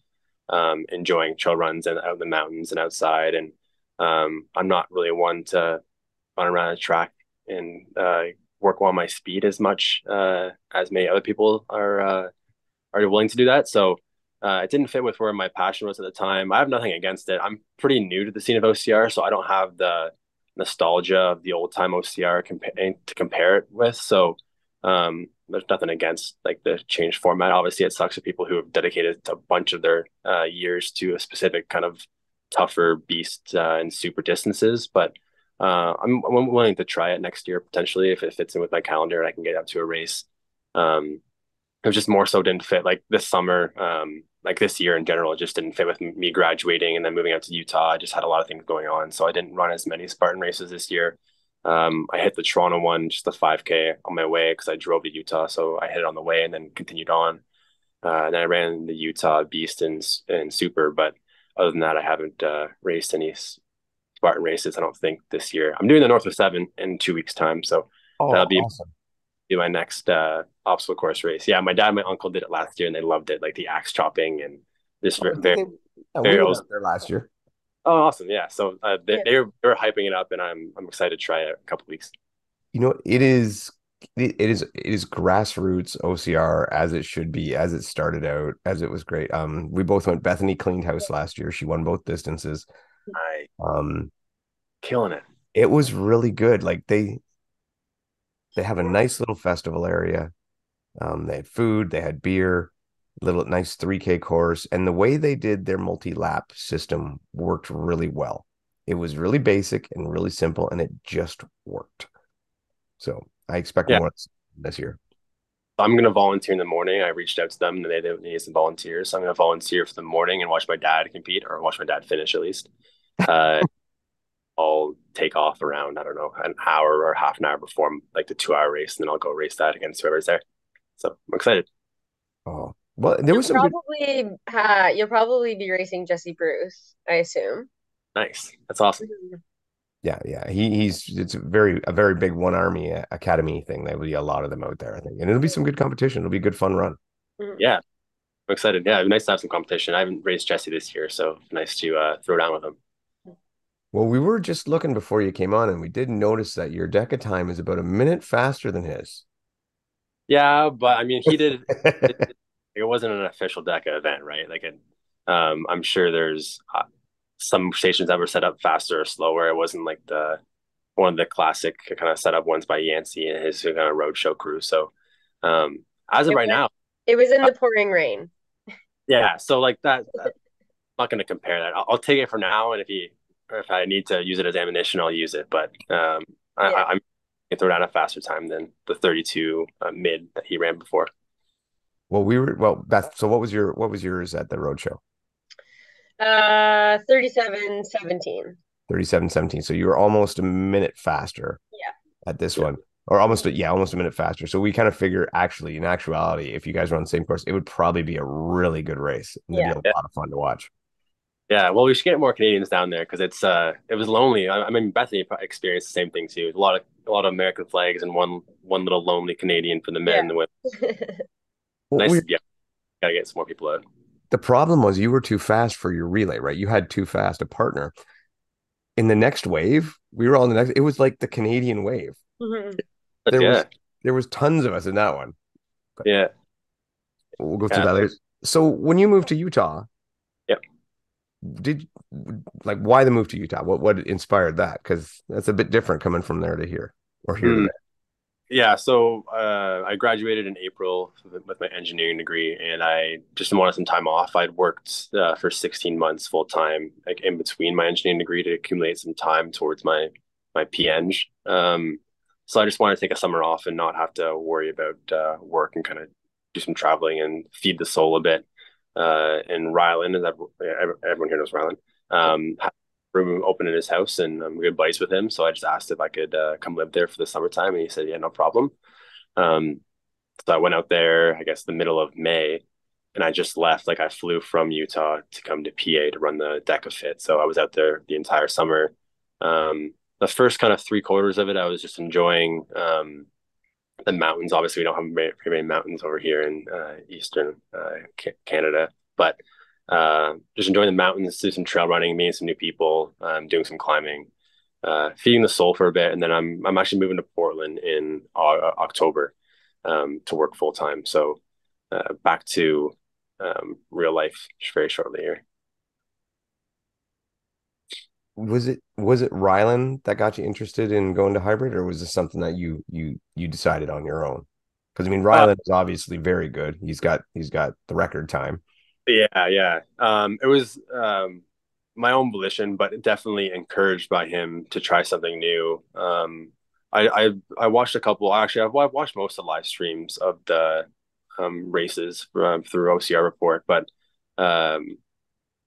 enjoying trail runs and out in the mountains and outside. And I'm not really one to run around a track and work on my speed as much as many other people are willing to do that. So it didn't fit with where my passion was at the time. I have nothing against it. I'm pretty new to the scene of OCR, so I don't have the nostalgia of the old time OCR to compare it with. So there's nothing against like the change format. Obviously, it sucks for people who have dedicated a bunch of their years to a specific kind of tougher beast and super distances. But I'm willing to try it next year potentially if it fits in with my calendar and I can get up to a race. It was just more so didn't fit like this summer. Like this year in general, it just didn't fit with me graduating and then moving out to Utah. I just had a lot of things going on. So I didn't run as many Spartan races this year. I hit the Toronto one, just the 5K on my way because I drove to Utah. So I hit it on the way and then continued on. And then I ran the Utah Beast and Super. But other than that, I haven't raced any Spartan races, I don't think, this year. I'm doing the Northwest 7 in 2 weeks' time. So that'll be awesome. Do my next obstacle course race. Yeah, my dad and my uncle did it last year and they loved it, like the axe chopping and this very old there last year. Oh, awesome. Yeah, so they're hyping it up and I'm excited to try it in a couple of weeks. You know, it is grassroots OCR as it should be, as it started out, as it was great. We both went. Bethany cleaned house last year. She won both distances. Nice. Killing it. It was really good. Like they have a nice little festival area. They had food, they had beer, little nice 3K course. And the way they did their multi-lap system worked really well. It was really basic and really simple, and it just worked. So I expect more this year. I'm going to volunteer in the morning. I reached out to them, and they didn't need some volunteers. So I'm going to volunteer for the morning and watch my dad compete, or watch my dad finish at least. I'll take off around, I don't know, an hour or half an hour before like the 2 hour race, and then I'll go race that against whoever's there. So I'm excited. Oh, well, there was you'll probably be racing Jesse Bruce, I assume. Nice, that's awesome. Mm-hmm. Yeah. It's a very big One Army Academy thing. There will be a lot of them out there, I think, and it'll be some good competition. It'll be a good fun run. Mm-hmm. Yeah, I'm excited. Yeah, it'd be nice to have some competition. I haven't raced Jesse this year, so nice to throw down with him. Well, we were just looking before you came on, and we did notice that your Deca time is about a minute faster than his. Yeah, but I mean, he did. It wasn't an official Deca event, right? Like, I'm sure there's some stations that were set up faster or slower. It wasn't like the one of the classic kind of set up ones by Yancey and his kind of roadshow crew. So, it was in the pouring rain. Yeah, so like that. I'm not going to compare that. I'll take it for now, and if I need to use it as ammunition, I'll use it. But I'm going to throw down a faster time than the 32 mid that he ran before. Beth, so what was yours at the roadshow? 37:17. 37:17. So you were almost a minute faster. Yeah. At this one, or almost a minute faster. So we kind of figure, actually, in actuality, if you guys were on the same course, it would probably be a really good race. It'd be a lot of fun to watch. Yeah, well, we should get more Canadians down there because it was lonely. I mean, Bethany experienced the same thing too. A lot of American flags and one little lonely Canadian for the men and the women. Gotta get some more people out. The problem was you were too fast for your relay, right? You had too fast a partner. In the next wave, we were all in the next. It was like the Canadian wave. Mm-hmm. There was tons of us in that one. But yeah, we'll go through that later. So when you moved to Utah. Why the move to Utah? What inspired that? Because that's a bit different coming from there to here, or here to there. Yeah, so I graduated in April with my engineering degree, and I just wanted some time off. I'd worked for 16 months full time, like in between my engineering degree, to accumulate some time towards my PEng. So I just wanted to take a summer off and not have to worry about work and kind of do some traveling and feed the soul a bit. And Ryland, and everyone here knows Ryland, had a room open in his house, and I'm good buddies with him. So I just asked if I could come live there for the summertime, and he said, "Yeah, no problem." So I went out there, I guess, the middle of May, And I just left. Like, I flew from Utah to come to PA to run the Decafit. So I was out there the entire summer. The first kind of 3/4 of it, I was just enjoying the mountains. Obviously, we don't have very many mountains over here in Eastern Canada, but just enjoying the mountains, do some trail running, meeting some new people, doing some climbing, feeding the soul for a bit. And then I'm actually moving to Portland in October to work full time. So back to real life very shortly here. Was it Ryland that got you interested in going to hybrid, or was this something that you decided on your own? Because I mean, Ryland is obviously very good. He's got the record time. Yeah. It was my own volition, but definitely encouraged by him to try something new. I watched a couple. Actually, I've watched most of the live streams of the races through OCR Report, but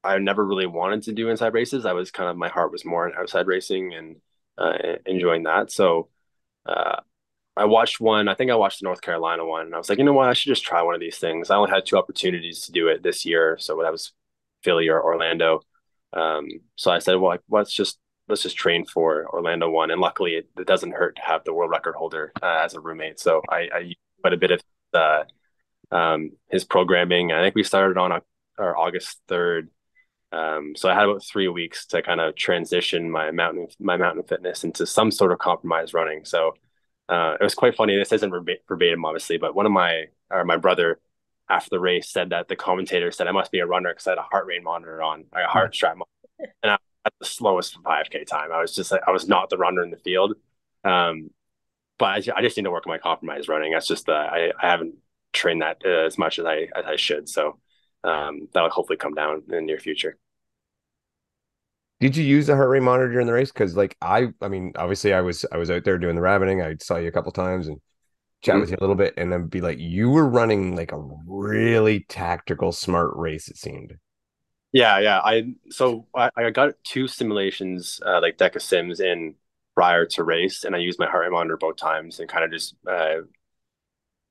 I never really wanted to do inside races. I was kind of, my heart was more in outside racing and enjoying that. So I watched one, I think I watched the North Carolina one, and I was like, you know what, I should just try one of these things. I only had 2 opportunities to do it this year. So that was Philly or Orlando. So I said, well, let's just train for Orlando one. And luckily it doesn't hurt to have the world record holder as a roommate. So I used quite a bit of his programming. I think we started on August 3rd. So I had about 3 weeks to kind of transition my mountain fitness into some sort of compromise running. So it was quite funny. This isn't verbatim, obviously, but my brother after the race said that the commentator said I must be a runner because I had a heart rate monitor on, like a heart strap monitor, and I had the slowest 5K time. I was just like, I was not the runner in the field. But I just need to work on my compromise running. That's just I haven't trained that as much as I should. So that'll hopefully come down in the near future. Did you use a heart rate monitor during the race? Because like I mean, obviously I was out there doing the rabbiting. I saw you a couple times and chat with you a little bit, and then be like, you were running like a really tactical, smart race, it seemed. Yeah. I got 2 simulations, like Deca Sims in prior to race, and I used my heart rate monitor both times and kind of just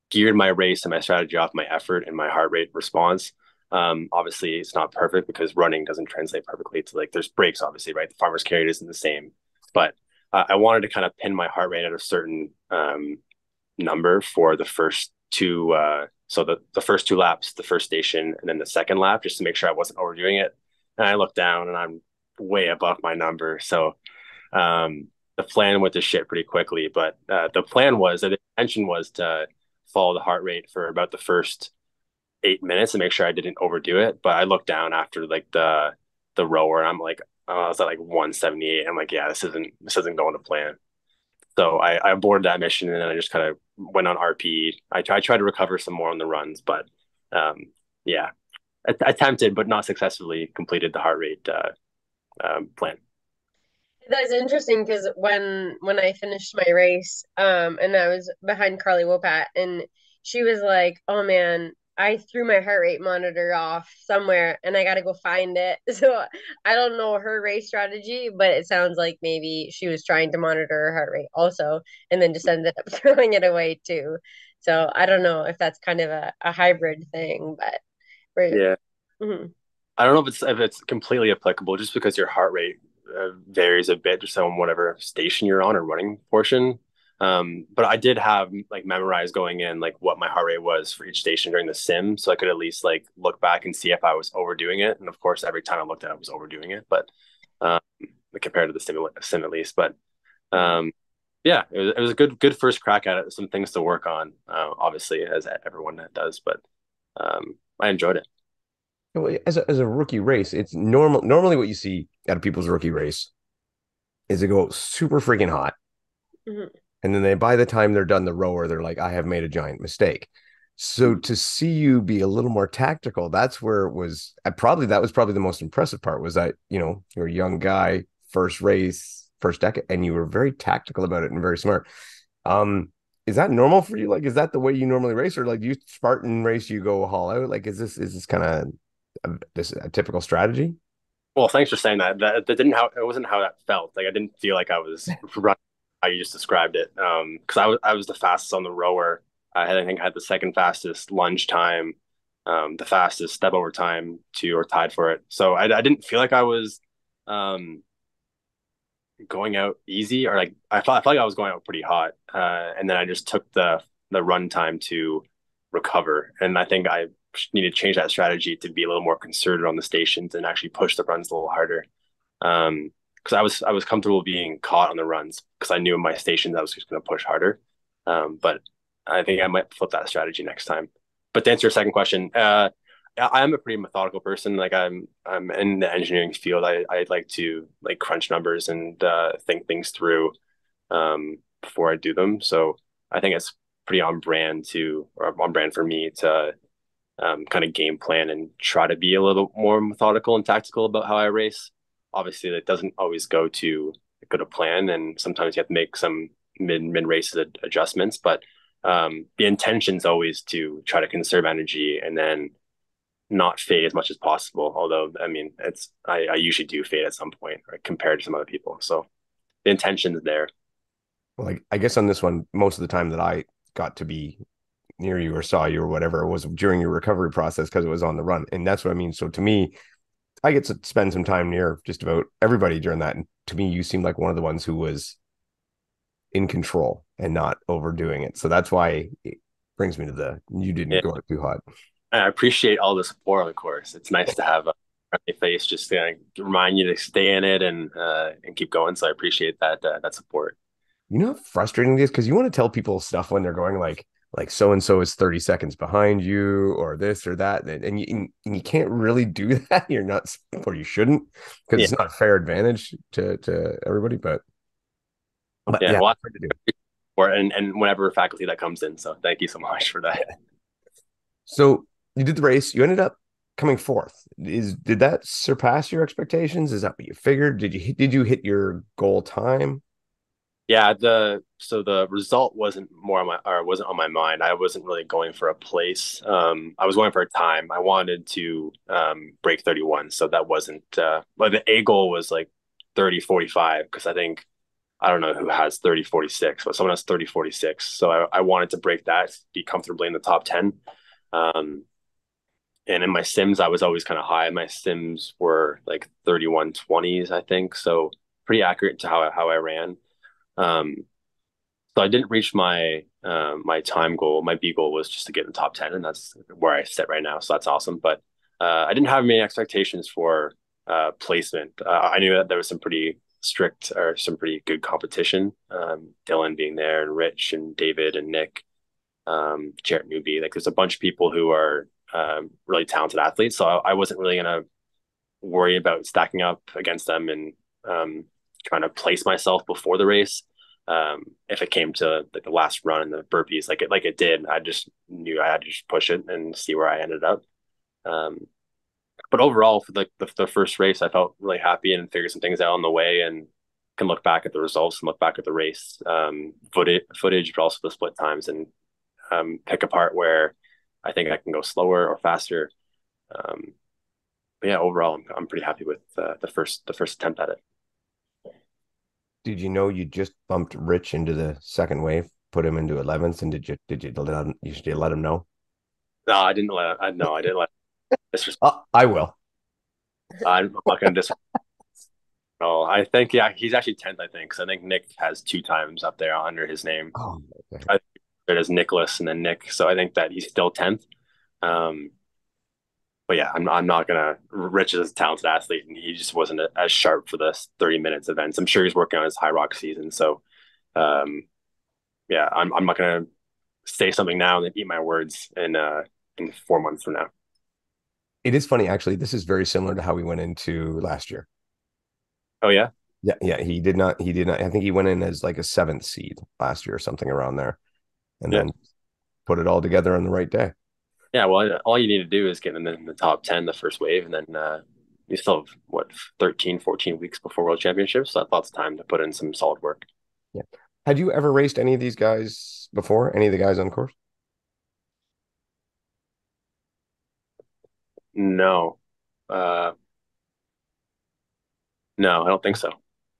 geared my race and my strategy off my effort and my heart rate response. Obviously it's not perfect because running doesn't translate perfectly to, like, there's breaks, obviously, right? The farmer's carry isn't the same, but I wanted to kind of pin my heart rate at a certain number for the first 2, so the first 2 laps, the first station, and then the second lap, just to make sure I wasn't overdoing it. And I looked down and I'm way above my number. So the plan went to shit pretty quickly, but the intention was to follow the heart rate for about the first 8 minutes and make sure I didn't overdo it. But I looked down after like the rower and I'm like, I was at like 178. I'm like, yeah, this isn't going to plan. So I aborted that mission, and then I just kind of went on RP. I tried to recover some more on the runs, but attempted but not successfully completed the heart rate plan. That's interesting, because when I finished my race and I was behind Carly Wolpat, and she was like, oh man, I threw my heart rate monitor off somewhere and I got to go find it. So I don't know her race strategy, but it sounds like maybe she was trying to monitor her heart rate also, and then just ended up throwing it away too. So I don't know if that's kind of a hybrid thing, but yeah. Mm-hmm. I don't know if it's completely applicable, just because your heart rate varies a bit just on whatever station you're on or running portion. But I did have like memorized going in, like what my heart rate was for each station during the sim. So I could at least like look back and see if I was overdoing it. And of course, every time I looked at it, I was overdoing it, but, compared to the sim at least, but, it was a good first crack at it. Some things to work on, obviously, as everyone does, but, I enjoyed it. Well, as a rookie race, it's normally what you see out of people's rookie race is they go super freaking hot. Mm-hmm. And then by the time they're done the rower, they're like, I have made a giant mistake. So to see you be a little more tactical, that's where it was. That was probably the most impressive part, was that, you know, you're a young guy, first race, first decade, and you were very tactical about it and very smart. Is that normal for you? Like, is that the way you normally race, or like do you Spartan race, you go haul out? Like, is this kind of a typical strategy? Well, thanks for saying that. It wasn't how that felt. Like, I didn't feel like I was running. How you just described it, because I was the fastest on the rower. I think I had the second fastest lunge time, the fastest step over time to, or tied for it. So I didn't feel like I was going out easy, or like I felt like I was going out pretty hot. And then I just took the run time to recover. And I think I need to change that strategy to be a little more concerted on the stations and actually push the runs a little harder. Because I was comfortable being caught on the runs because I knew in my stations I was just going to push harder. But I think I might flip that strategy next time. But to answer your second question, I'm a pretty methodical person. Like I'm in the engineering field. I like to like crunch numbers and think things through before I do them. So I think it's pretty on brand for me to kind of game plan and try to be a little more methodical and tactical about how I race. Obviously, that doesn't always go to plan, and sometimes you have to make some mid race adjustments. But the intention's always to try to conserve energy and then not fade as much as possible. Although, I mean, I usually do fade at some point, right, compared to some other people. So the intention's there. Well, like, I guess on this one, most of the time that I got to be near you or saw you or whatever was during your recovery process because it was on the run. And that's what I mean. So to me, I get to spend some time near just about everybody during that. And to me, you seemed like one of the ones who was in control and not overdoing it. So that's why it brings me to you didn't go out too hot. I appreciate all the support on the course. It's nice to have a friendly face just to remind you to stay in it and keep going. So I appreciate that support. You know how frustrating it is? Because you want to tell people stuff when they're going like so-and-so is 30 seconds behind you or this or that. And you can't really do that. You're not, or you shouldn't, because it's not a fair advantage to everybody. But yeah, lots to do. And whenever faculty that comes in. So thank you so much for that. So you did the race. You ended up coming fourth. Did that surpass your expectations? Is that what you figured? Did you hit your goal time? Yeah, the result wasn't on my mind. I wasn't really going for a place. I was going for a time. I wanted to break 31, so that wasn't. But the A goal was like 30:45 because I think I don't know who has 30:46, but someone has 30:46. So I wanted to break that, be comfortably in the top 10. And in my sims, I was always kind of high. My sims were like 31:20s, I think, so pretty accurate to how I ran. So I didn't reach my time goal. My B goal was just to get in the top 10, and that's where I sit right now. So that's awesome. But I didn't have many expectations for placement. I knew that there was some pretty strict or some pretty good competition. Dylan being there, and Rich and David and Nick, Jarrett Newby. Like there's a bunch of people who are really talented athletes. So I wasn't really gonna worry about stacking up against them and trying to place myself before the race. If it came to like the last run and the burpees, like it did, I just knew I had to just push it and see where I ended up. But overall, for the first race, I felt really happy and figured some things out on the way, and can look back at the results and look back at the race footage, but also the split times, and pick apart where I think I can go slower or faster. But yeah, overall, I'm pretty happy with the first attempt at it. Did you know you just bumped Rich into the second wave, put him into 11th, and did you let him know? No, I didn't let him. No, I didn't let him. I will. I'm not going to disrespect. Oh, I think he's actually 10th. I think so. I think Nick has 2 times up there under his name. Oh, okay. I think it is Nicholas and then Nick. So I think that he's still 10th. But yeah, I'm not gonna. Rich is a talented athlete, and he just wasn't as sharp for this 30 minutes events. I'm sure he's working on his Hyrox season. So, yeah, I'm not gonna say something now and then eat my words in 4 months from now. It is funny, actually. This is very similar to how we went into last year. Oh yeah, yeah. He did not. I think he went in as like a 7th seed last year or something around there, and then put it all together on the right day. Yeah, well, all you need to do is get them in the top 10, the first wave, and then you still have, 13, 14 weeks before World Championships, so that's lots of time to put in some solid work. Yeah. Had you ever raced any of these guys before, any of the guys on course? No. No, I don't think so.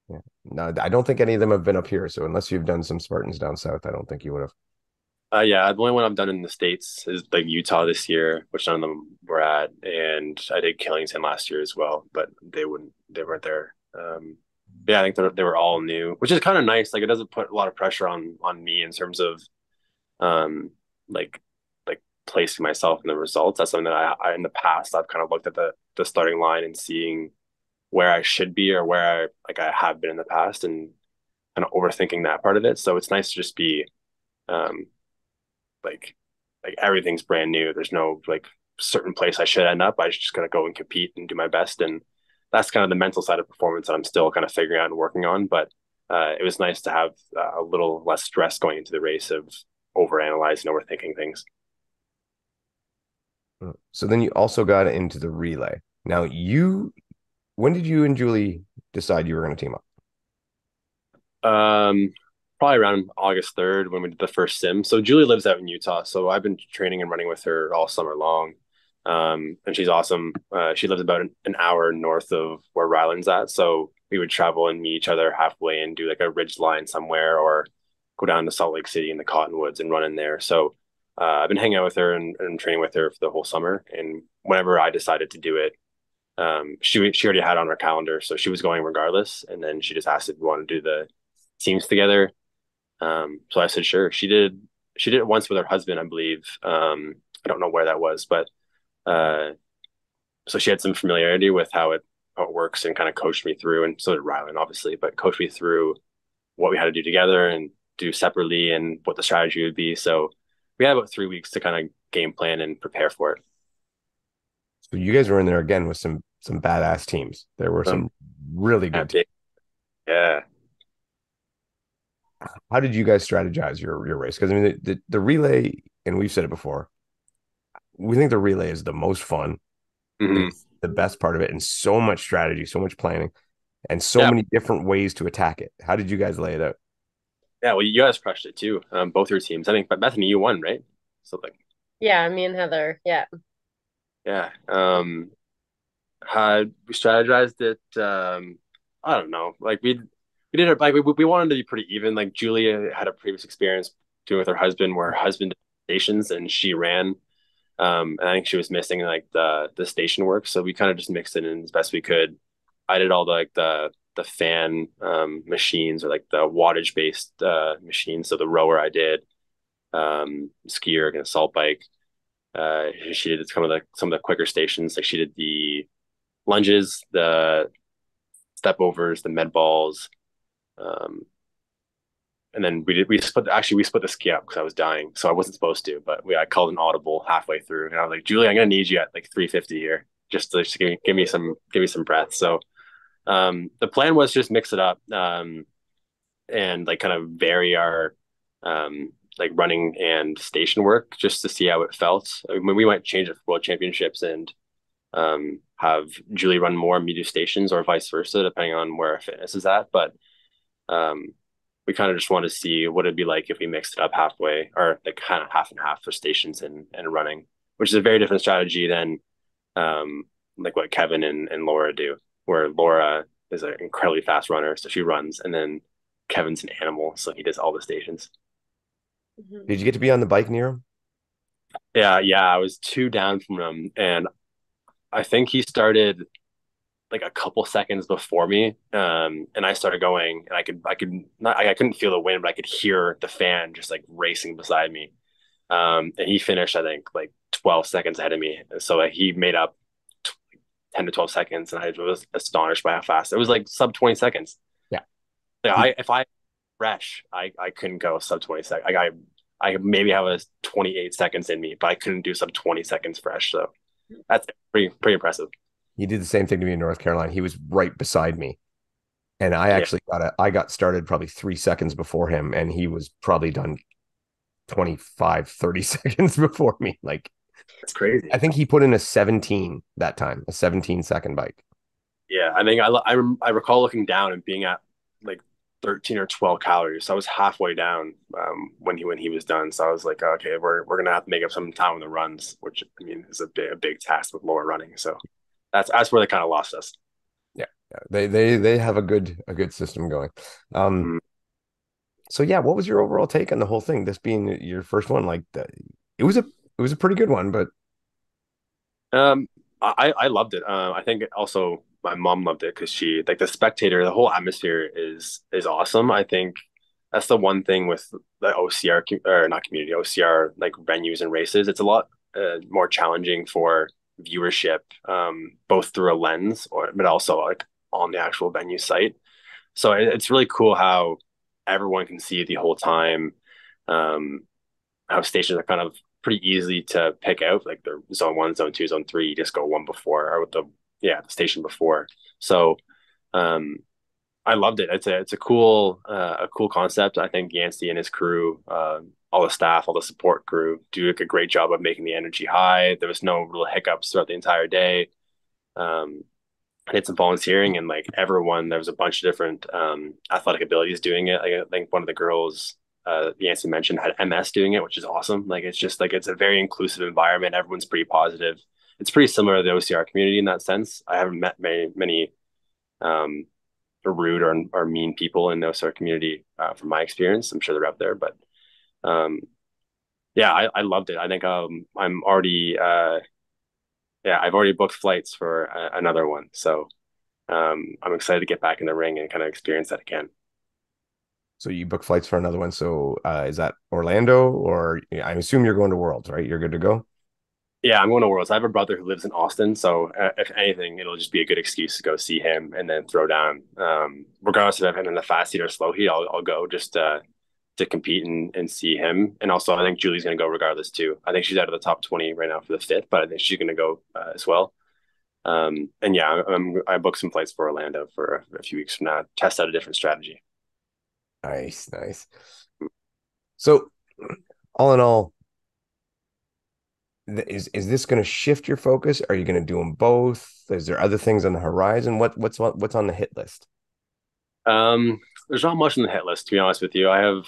Yeah. No, I don't think any of them have been up here, so unless you've done some Spartans down south, I don't think you would have. Yeah, the only one I've done in the States is like Utah this year, which none of them were at, and I did Killington last year as well, but they weren't there. Yeah, I think they were all new, which is kind of nice. Like, it doesn't put a lot of pressure on me in terms of like placing myself in the results. That's something that I in the past I've kind of looked at the starting line and seeing where I should be or where I have been in the past, and kind of overthinking that part of it. So it's nice to just be like everything's brand new. There's no certain place I should end up. I just gotta go and compete and do my best. And that's kind of the mental side of performance that I'm still kind of figuring out and working on. But it was nice to have a little less stress going into the race of overanalyzing, overthinking things. So then you also got into the relay. Now when did you and Julie decide you were going to team up? Probably around August 3rd when we did the first sim. So Julie lives out in Utah, so I've been training and running with her all summer long. And she's awesome. She lives about an hour north of where Ryland's at. So we would travel and meet each other halfway and do a ridge line somewhere, or go down to Salt Lake City in the Cottonwoods and run in there. So I've been hanging out with her and training with her for the whole summer. And whenever I decided to do it, she already had on her calendar, so she was going regardless. And then she just asked if we wanted to do the teams together. So I said, sure. She did it once with her husband, I believe. I don't know where that was, but so she had some familiarity with how it works, and kind of coached me through, and so did Ryland, obviously, but coached me through what we had to do together and do separately and what the strategy would be. So we had about 3 weeks to kind of game plan and prepare for it. So you guys were in there again with some badass teams. There were some really good teams. Yeah. How did you guys strategize your race? Because I mean, the relay, and we've said it before, we think the relay is the most fun, mm-hmm. the best part of it, and so much strategy, so much planning, and so many different ways to attack it. How did you guys lay it out? Yeah, well, you guys crushed it too, both your teams. I think, but Bethany, you won, right? Something. Yeah, me and Heather. Yeah. Yeah. We strategized it. I don't know. We did it. We wanted to be pretty even. Julia had a previous experience doing with her husband, where her husband did stations and she ran. And I think she was missing the station work, so we kind of just mixed it in as best we could. I did all the fan machines, or the wattage based machines. So the rower I did, skier and assault bike. She did some of the quicker stations. She did the lunges, the step overs, the med balls. And then we split the ski up because I was dying, so I wasn't supposed to, but I called an audible halfway through, and I was like, Julie, I'm gonna need you at 350 here, just to give me some breath. So the plan was just mix it up, and kind of vary our running and station work, just to see how it felt. I mean, we might change it for World Championships and have Julie run more, me do stations, or vice versa, depending on where our fitness is at. But we kind of just want to see what it'd be like if we mixed it up halfway, or kind of half and half for stations and running, which is a very different strategy than what Kevin and Laura do, where Laura is an incredibly fast runner, so she runs, and then Kevin's an animal, so he does all the stations. Did you get to be on the bike near him? Yeah, I was two down from him, and I think he started a couple seconds before me, and I started going, and I couldn't feel the wind, but I could hear the fan just racing beside me, and he finished, I think, 12 seconds ahead of me, so he made up 10 to 12 seconds, and I was astonished by how fast it was, sub 20 seconds. Yeah, if I fresh, I couldn't go sub 20 seconds. I maybe have a 28 seconds in me, but I couldn't do sub 20 seconds fresh, so that's pretty impressive. He did the same thing to me in North Carolina. He was right beside me, and I actually got started probably 3 seconds before him, and he was probably done 25, 30 seconds before me. That's crazy. I think he put in a 17 that time, a 17-second bike. Yeah, I mean, I recall looking down and being at 13 or 12 calories. So I was halfway down when he was done. So I was like, okay, we're gonna have to make up some time on the runs, which I mean is a big task with Laura running. So. That's where they kind of lost us. Yeah, they have a good system going. So yeah, what was your overall take on the whole thing? This being your first one, like it was a pretty good one, but I loved it. I think also my mom loved it because she like the spectator. The whole atmosphere is awesome. I think that's the one thing with the OCR or not community OCR like venues and races. It's a lot more challenging for viewership, both through a lens but also like on the actual venue site. So it's really cool how everyone can see the whole time. How stations are kind of pretty easy to pick out, like they're zone 1, zone 2, zone 3. You just go one before or with the station before. So I loved it. It's a cool cool concept. I think Yancey and his crew, all the staff, all the support crew do like a great job of making the energy high. There was no real hiccups throughout the entire day. I did some volunteering and like everyone, there was a bunch of different athletic abilities doing it. Like, I think one of the girls Yancey mentioned had MS doing it, which is awesome. Like it's just like it's a very inclusive environment. Everyone's pretty positive. It's pretty similar to the OCR community in that sense. I haven't met many rude or mean people in the OCR community from my experience. I'm sure they're out there, but I loved it. I think I'm already I've already booked flights for another one. So I'm excited to get back in the ring and kind of experience that again. So you book flights for another one. So is that Orlando or I assume you're going to Worlds, right? You're good to go. Yeah, I'm going to Worlds. I have a brother who lives in Austin. So if anything, it'll just be a good excuse to go see him and then throw down. Regardless if I'm in the fast heat or slow heat, I'll go just to compete and see him. And also I think Julie's going to go regardless too. I think she's out of the top 20 right now for the fit, but I think she's going to go as well. And yeah, I booked some flights for Orlando for a few weeks from now, test out a different strategy. Nice. So all in all, is this going to shift your focus? Are you going to do them both? Is there other things on the horizon? What's on the hit list? There's not much on the hit list, to be honest with you. I have,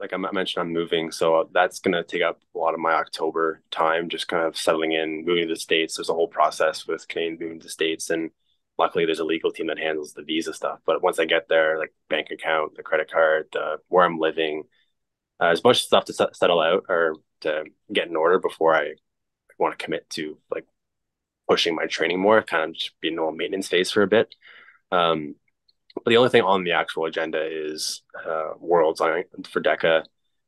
like I mentioned, I'm moving, so that's going to take up a lot of my October time, just kind of settling in, moving to the States. There's a whole process with Canadians moving to the States, and luckily there's a legal team that handles the visa stuff. But once I get there, like bank account, the credit card, where I'm living, there's a bunch of stuff to settle out or to get in order before I want to commit to like pushing my training more, kind of just be in normal maintenance phase for a bit. But the only thing on the actual agenda is Worlds for DECA.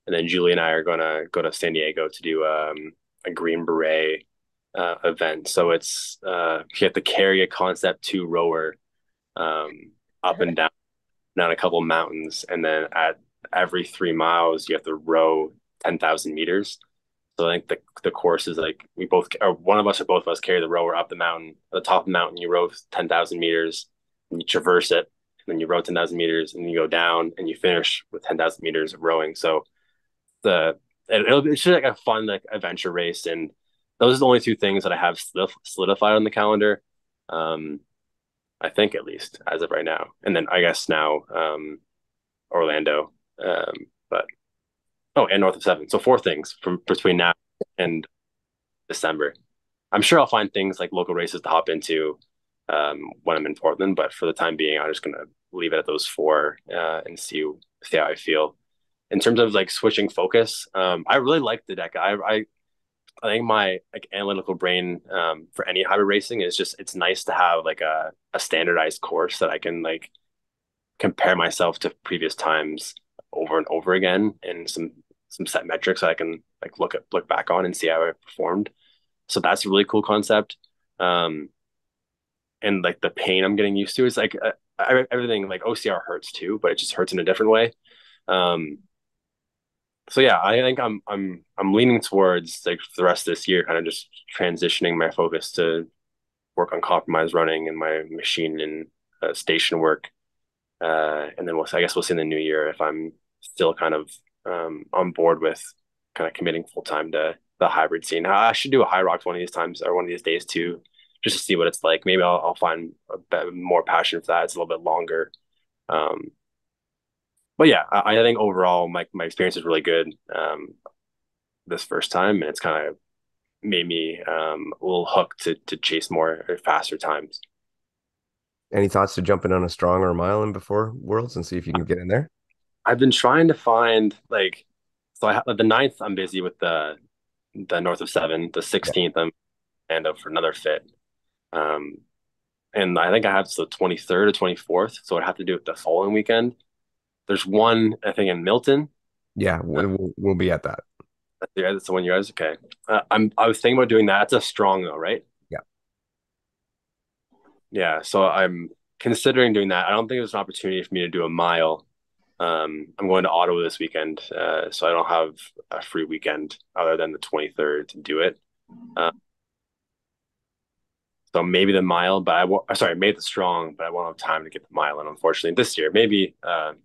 And then Julie and I are going to go to San Diego to do a Green Beret event. So it's you have to carry a Concept 2 rower up and down a couple mountains. And then at every 3 miles, you have to row 10,000 meters. So I think the course is like both of us carry the rower up the mountain. At the top of the mountain, you row 10,000 meters. And you traverse it, and then you row 10,000 meters, and you go down, and you finish with 10,000 meters of rowing. So it's just like a fun like adventure race, and those are the only two things that I have solidified on the calendar, I think at least as of right now. And then I guess now Orlando, and North of 7. So 4 things from between now and December. I'm sure I'll find things like local races to hop into when I'm in Portland, but for the time being, I'm just going to leave it at those 4 and see how I feel. In terms of like switching focus, I really like the DECA. I think my like analytical brain for any hybrid racing is just, it's nice to have like a standardized course that I can like compare myself to previous times over and over again, and some set metrics that I can like look back on and see how I performed. So that's a really cool concept. And like the pain I'm getting used to is like everything like OCR hurts too, but it just hurts in a different way. So yeah, I think I'm leaning towards like for the rest of this year, kind of just transitioning my focus to work on compromise running and my machine and station work. And then we'll see in the new year if I'm still kind of on board with kind of committing full time to the hybrid scene. I should do a Hyrox one of these times or one of these days too, just to see what it's like. Maybe I'll find a bit more passion for that. It's a little bit longer. But yeah, I think overall my experience is really good this first time. And it's kind of made me a little hooked to chase more or faster times. Any thoughts to jumping on a strong or a mile in before Worlds and see if you can get in there? I've been trying to find, like, so I have, the 9th, I'm busy with the North of 7. The 16th, I'm in Orlando for another fit. And I think I have the 23rd or 24th, so I'd have to do it the following weekend. There's one, I think, in Milton. Yeah, we'll be at that. That's the one you guys? Okay. I was thinking about doing that. That's a strong, though, right? Yeah. Yeah, so I'm considering doing that. I don't think there's an opportunity for me to do a mile. I'm going to Ottawa this weekend, so I don't have a free weekend other than the 23rd to do it. So maybe the mile, but sorry, I made the strong, but I won't have time to get the mile in, unfortunately, this year. Maybe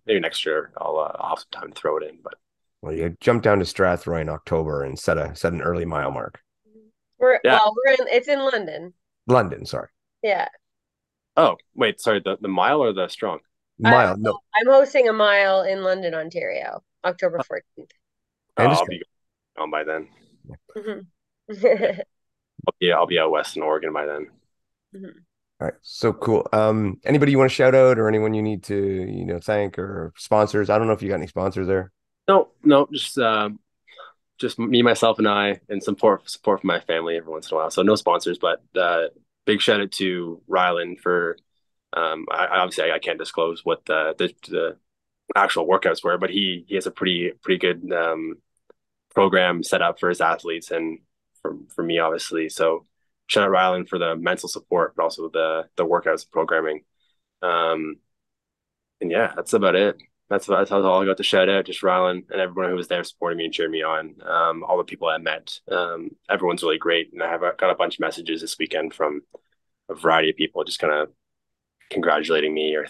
next year I'll have some time to throw it in. But well, you jump down to Strathroy in October and set an early mile mark. It's in London. London, sorry. Yeah. Oh wait, sorry. The mile or the strong? Mile. No, I'm hosting a mile in London, Ontario, October 14th. I'll be gone by then. Mm-hmm. I'll be out west in Oregon by then. Mm-hmm. All right, so cool. Anybody you want to shout out, or anyone you need to thank, or sponsors? I don't know if you got any sponsors there. No, just me, myself, and I, and support from my family every once in a while. So no sponsors, but big shout out to Ryland for. I can't disclose what the actual workouts were, but he has a pretty good program set up for his athletes and. For me, obviously. So shout out Ryland for the mental support, but also the workouts and programming. And yeah, that's about it. That's all I got to shout out. Just Ryland and everyone who was there supporting me and cheering me on. All the people I met. Everyone's really great. And I got a bunch of messages this weekend from a variety of people just kind of congratulating me or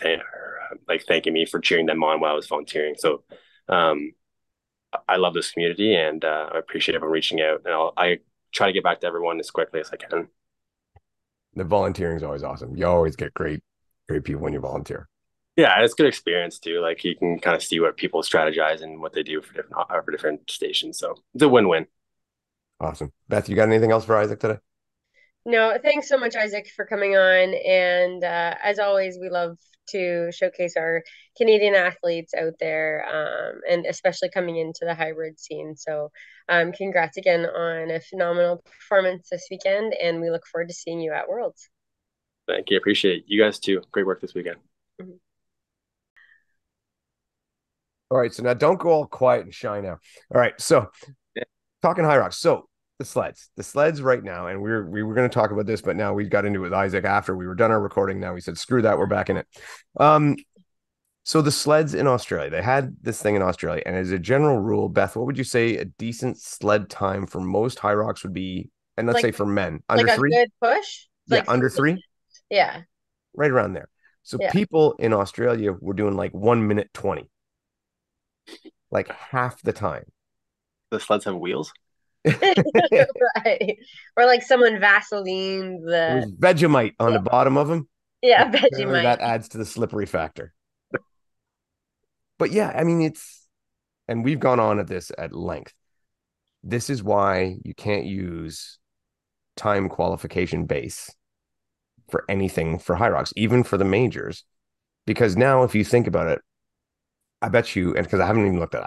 thanking me for cheering them on while I was volunteering. So I love this community, and I appreciate everyone reaching out. And I try to get back to everyone as quickly as I can. The volunteering is always awesome. You always get great people when you volunteer. Yeah, it's good experience too. Like, you can kind of see what people strategize and what they do for different stations. So it's a win-win. Awesome. Beth, you got anything else for Isaac today? No, thanks so much, Isaac, for coming on. And as always, we love to showcase our Canadian athletes out there, and especially coming into the hybrid scene. So congrats again on a phenomenal performance this weekend, and we look forward to seeing you at Worlds. Thank you. Appreciate it. You guys too. Great work this weekend. Mm-hmm. All right. So now don't go all quiet and shy now. All right. So talking Hyrox. So the sleds right now, and we were going to talk about this, but now we got into it with Isaac after we were done our recording. Now we said, screw that, we're back in it. So the sleds in Australia, they had this thing in Australia, and as a general rule, Beth, what would you say a decent sled time for most Hyrox would be? And let's say for men, under three, a good push, under 3, yeah, right around there. So people in Australia were doing 1:20, like half the time. The sleds have wheels. Right, or someone Vaseline the Vegemite on the bottom of them. Yeah, Vegemite. That adds to the slippery factor. But yeah, I mean, and we've gone on at this at length. This is why you can't use time qualification base for anything for Hyrox, even for the majors, because now if you think about it, I bet you, and because I haven't looked at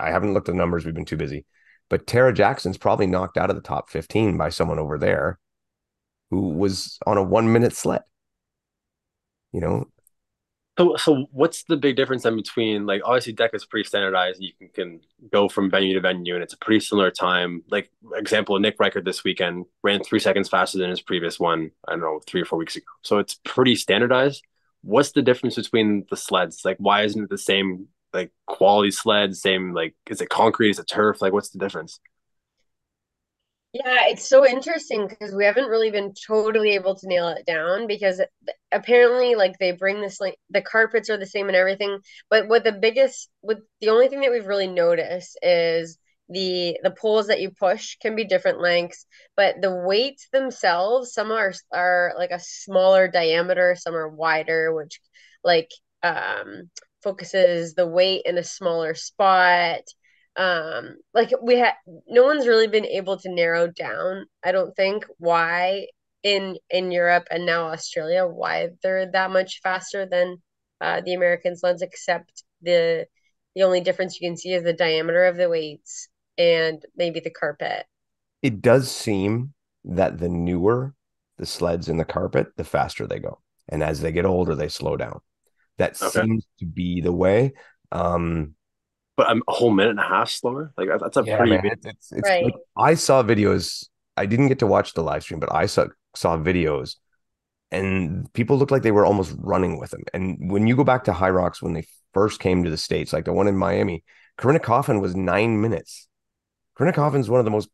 the numbers, we've been too busy. But Tara Jackson's probably knocked out of the top 15 by someone over there who was on a 1-minute sled. So what's the big difference in between, obviously DECA is pretty standardized. You can go from venue to venue, and it's a pretty similar time. Like, example, Nick Riker this weekend ran 3 seconds faster than his previous one, I don't know, 3 or 4 weeks ago. So it's pretty standardized. What's the difference between the sleds? Why isn't it the same? Quality sled, same, is it concrete, is it turf? What's the difference? Yeah, it's so interesting because we haven't really been totally able to nail it down, because apparently they bring this, the carpets are the same and everything, but the only thing that we've really noticed is the poles that you push can be different lengths, but the weights themselves, some are a smaller diameter, some are wider, which focuses the weight in a smaller spot. No one's really been able to narrow down, I don't think, why in Europe and now Australia, why they're that much faster than the American sleds, except the The only difference you can see is the diameter of the weights and maybe the carpet. It does seem that the newer the sleds in the carpet, the faster they go. And as they get older, they slow down. That seems to be the way. But I'm a whole minute and a half slower. Like that's a pretty big. It's right. Like, I saw videos. I didn't get to watch the live stream, but I saw videos, and people looked like they were almost running with them. And when you go back to Hyrox, when they first came to the States, like the one in Miami, Corinna Coffin was 9 minutes. Corinna Coffin's one of the most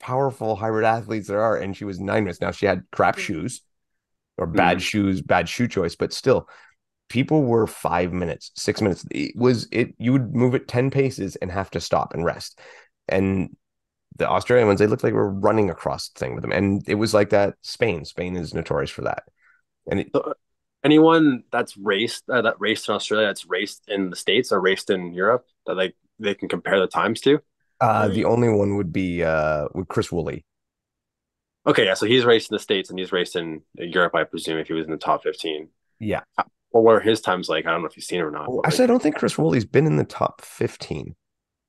powerful hybrid athletes there are, and she was 9 minutes. Now she had crap shoes or bad shoes, bad shoe choice, but still people were 5 minutes, 6 minutes. You would move at 10 paces and have to stop and rest. And the Australian ones, they looked like we were running across the thing with them. And it was like that. Spain is notorious for that. And anyone that's raced in Australia, that's raced in the States or raced in Europe, that they can compare the times to? The only one would be with Chris Woolley. Okay, yeah, so he's raced in the States and he's raced in Europe, I presume, if he was in the top 15. Yeah. Well, what are his times like? I don't know if you've seen it or not. Well, actually, I don't think Chris Woolley's been in the top 15.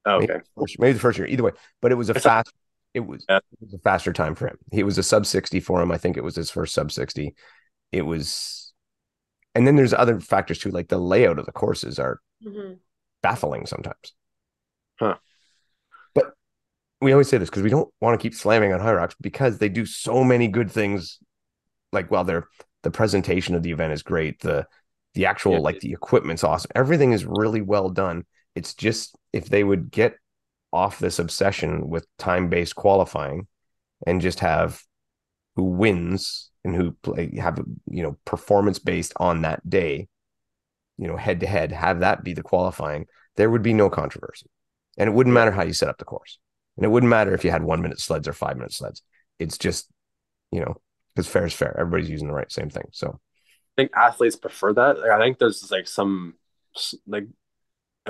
Oh, okay. Maybe the first year. Either way, but it was it was a faster time for him. It was a sub 60 for him. I think it was his first sub 60. It was, and then there's other factors too, like the layout of the courses are baffling sometimes. Huh. We always say this because we don't want to keep slamming on Hyrox because they do so many good things. Like, well, the presentation of the event is great. The actual, the equipment's awesome. Everything is really well done. It's just if they would get off this obsession with time-based qualifying and just have who wins and who have performance-based on that day, head-to-head, have that be the qualifying, there would be no controversy. And it wouldn't matter how you set up the course. And it wouldn't matter if you had 1 minute sleds or 5 minute sleds. It's just, because fair is fair. Everybody's using the same thing. So I think athletes prefer that. I think there's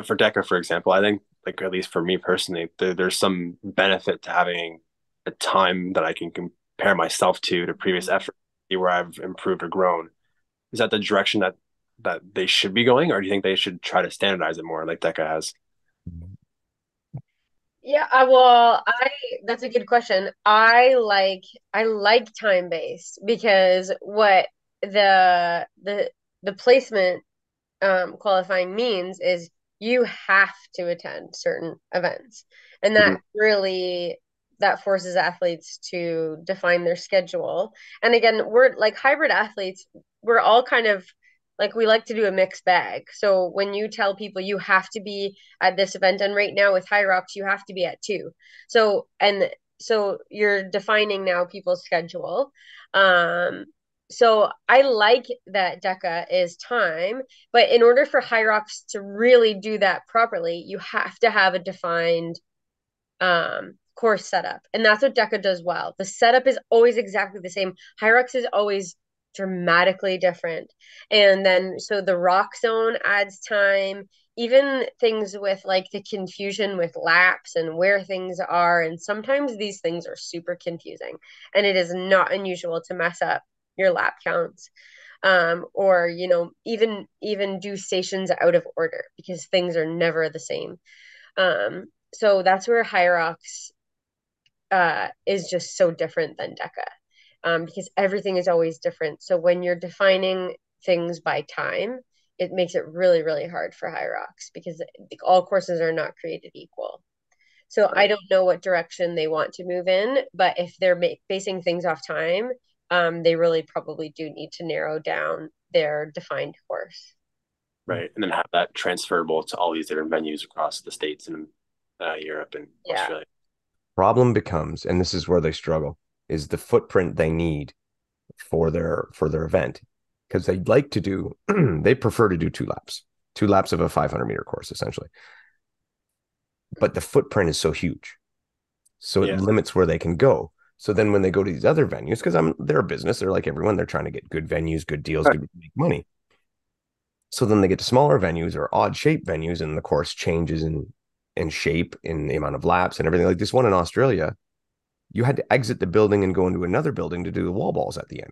for DECA, for example, I think at least for me personally, there's some benefit to having a time that I can compare myself to previous effort, where I've improved or grown. Is that the direction that they should be going? Or do you think they should try to standardize it more like DECA has? Yeah, that's a good question. I like time-based because what the placement qualifying means is you have to attend certain events. And that really forces athletes to define their schedule. And again, we're like hybrid athletes, we're all kind of we like to do a mixed bag. So when you tell people you have to be at this event, and right now with Hyrox, you have to be at 2. So you're defining now people's schedule. So I like that DECA is time, but in order for Hyrox to really do that properly, you have to have a defined course setup. And that's what DECA does well. The setup is always exactly the same. Hyrox is always dramatically different, and then so the rock zone adds time, even things with the confusion with laps and where things are, and sometimes these things are super confusing, and it is not unusual to mess up your lap counts or even do stations out of order because things are never the same. So that's where Hyrox is just so different than DECA. Because everything is always different. So when you're defining things by time, it makes it really, really hard for Hyrox because all courses are not created equal. So I don't know what direction they want to move in, but if they're basing things off time, they really probably do need to narrow down their defined course. Right. And then have that transferable to all these different venues across the States and Europe and Australia. Problem becomes, and this is where they struggle, is the footprint they need for their event, because they'd like to do they prefer to do two laps of a 500 meter course essentially, but the footprint is so huge, so it limits where they can go. So then when they go to these other venues, because they're a business, they're like everyone, they're trying to get good venues, good deals, good, make money. So then they get to smaller venues or odd shape venues, and the course changes in shape, in the amount of laps and everything. Like this one in Australia, you had to exit the building and go into another building to do the wall balls at the end.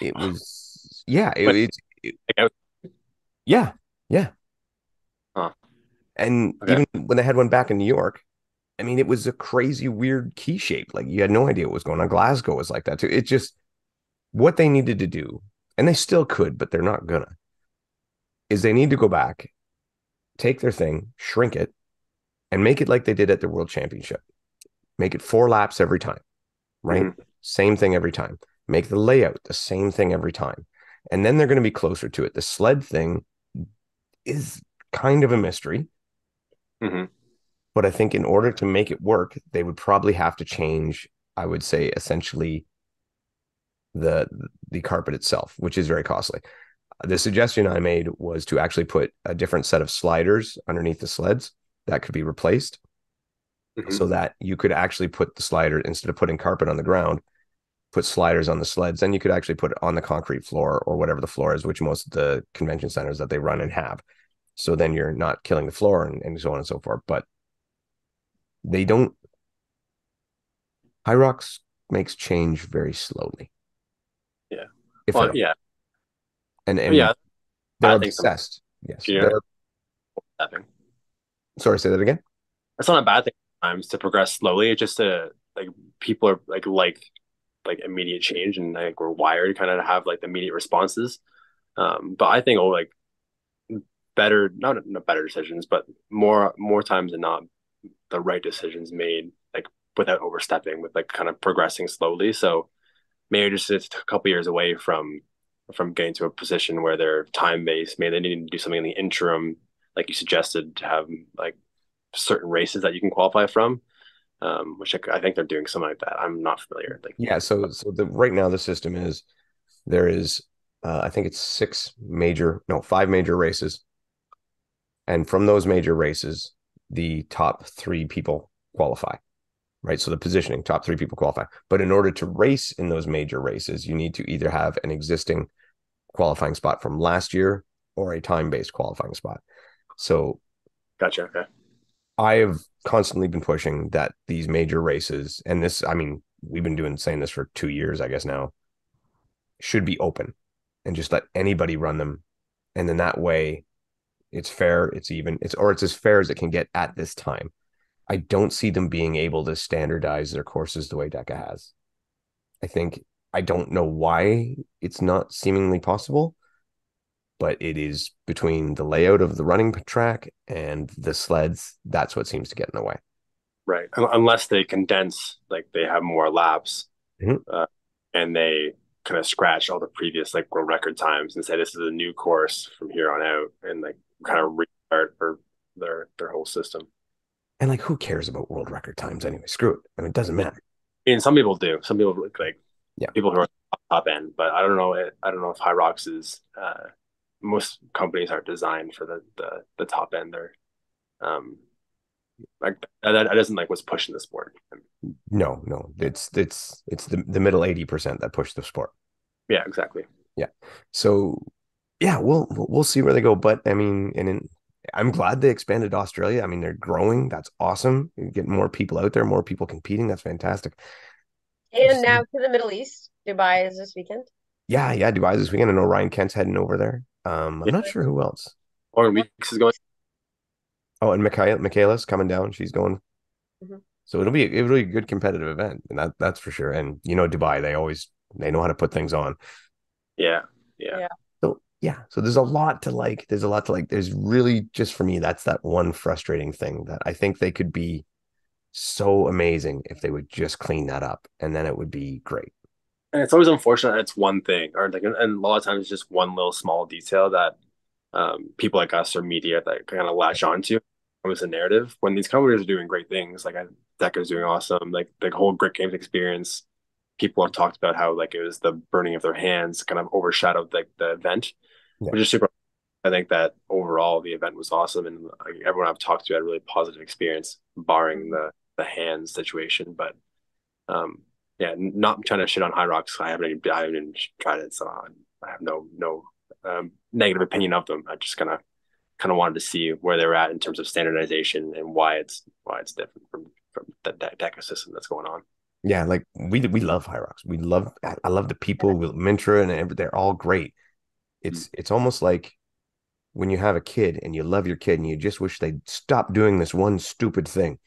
It was, yeah. It, it, it, yeah. Yeah. Huh. And even when they had one back in New York, I mean, it was a crazy, weird key shape. Like, you had no idea what was going on. Glasgow was like that, too. It's just what they needed to do, and they still could, but they're not gonna, is they need to go back, take their thing, shrink it, and make it like they did at the World Championship. Make it 4 laps every time, right? Mm-hmm. Same thing every time. Make the layout the same thing every time. And then they're going to be closer to it. The sled thing is kind of a mystery. Mm-hmm. But I think in order to make it work, they would probably have to change, I would say, essentially the carpet itself, which is very costly. The suggestion I made was to actually put a different set of sliders underneath the sleds that could be replaced. Mm-hmm. So that you could actually put the slider, instead of putting carpet on the ground, put sliders on the sleds, and you could actually put it on the concrete floor or whatever the floor is, which most of the convention centers that they run and have. So then you're not killing the floor and so on and so forth. But they don't. Hyrox makes change very slowly. Yeah. And yeah, they're obsessed. Yes. Sorry, say that again. That's not a bad thing sometimes to progress slowly. It's just a, like, people are like immediate change, and like we're wired kind of to have like the immediate responses. But I think better, not better decisions, but more times than not, the right decisions made like without overstepping, with like kind of progressing slowly. So maybe just it's a couple years away from getting to a position where they're time based. Maybe they need to do something in the interim, like you suggested, to have like certain races that you can qualify from, which I think they're doing something like that. I'm not familiar. So right now the system is there is I think it's 5 major races, and from those major races the top 3 people qualify, right? So the positioning, top 3 people qualify, but in order to race in those major races you need to either have an existing qualifying spot from last year or a time-based qualifying spot. So gotcha. Okay. I have constantly been pushing that these major races, and this, I mean, we've been saying this for 2 years, I guess now, should be open and just let anybody run them. And then that way it's fair, it's even, it's as fair as it can get at this time. I don't see them being able to standardize their courses the way DECA has. I don't know why it's not seemingly possible, but it is between the layout of the running track and the sleds. That's what seems to get in the way. Right. Unless they condense, like they have more laps, mm-hmm. And they kind of scratch all the previous like world record times and say, this is a new course from here on out, and like kind of restart for their whole system. And like, who cares about world record times anyway? Screw it. I mean, it doesn't matter. And some people do. Some people people who are top end, but I don't know if Hyrox is, most companies aren't designed for the top end there. That isn't like what's pushing the sport. No, it's the middle 80% that push the sport. Yeah, exactly. Yeah. So yeah, we'll see where they go. But I mean, I'm glad they expanded Australia. I mean, they're growing. That's awesome. You get more people out there, more people competing. That's fantastic. And now to the Middle East. Dubai is this weekend. Yeah. Dubai is this weekend. I know Ryan Kent's heading over there. I'm not sure who else. Oren Weeks is going. Oh, and Michaela's coming down. She's going. Mm-hmm. So it'll be a good competitive event, and that's for sure. And you know, Dubai, they know how to put things on. Yeah. So there's a lot to like. There's really, just for me, that's that one frustrating thing that I think they could be so amazing if they would just clean that up, and then it would be great. And it's always unfortunate that it's one thing, or like, and a lot of times it's just one little small detail that people like us or media that kind of latch onto. It was a narrative when these companies are doing great things. Like DECA's doing awesome. Like the whole Grit Games experience, people have talked about how like it was the burning of their hands kind of overshadowed like the event, which is super. I think that overall the event was awesome, and like, everyone I've talked to had a really positive experience, barring the hand situation. But yeah, not trying to shit on Hyrox. I haven't even tried it, so I have no negative opinion of them. I just kind of wanted to see where they were at in terms of standardization and why it's different from that DECA system that's going on. Yeah, like we love Hyrox. I love the people with Mintra, and they're all great. It's almost like when you have a kid and you love your kid and you just wish they'd stop doing this one stupid thing.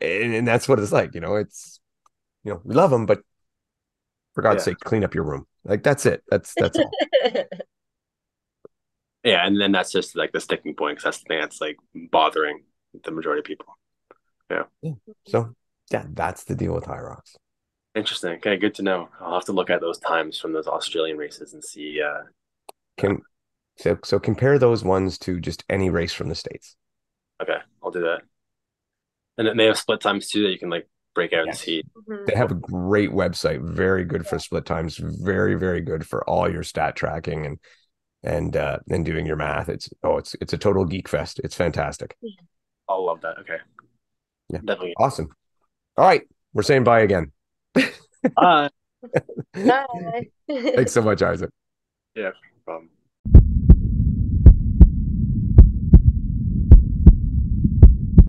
And that's what it's like, you know, it's, you know, we love them, but for God's sake, clean up your room. Like, that's it. That's all. Yeah, and then that's just like the sticking point, because that's the thing that's like bothering the majority of people. Yeah. So yeah, that's the deal with Hyrox. Interesting. Okay, good to know. I'll have to look at those times from those Australian races and see. So compare those ones to just any race from the States. Okay, I'll do that. And then they have split times too that you can like break out and see. Mm-hmm. They have a great website. Very good for split times. Very, very good for all your stat tracking and doing your math. It's a total geek fest. It's fantastic. I'll love that. Okay. Yeah. Definitely. Awesome. All right. We're saying bye again. Bye. Thanks so much, Isaac. Yeah. No problem.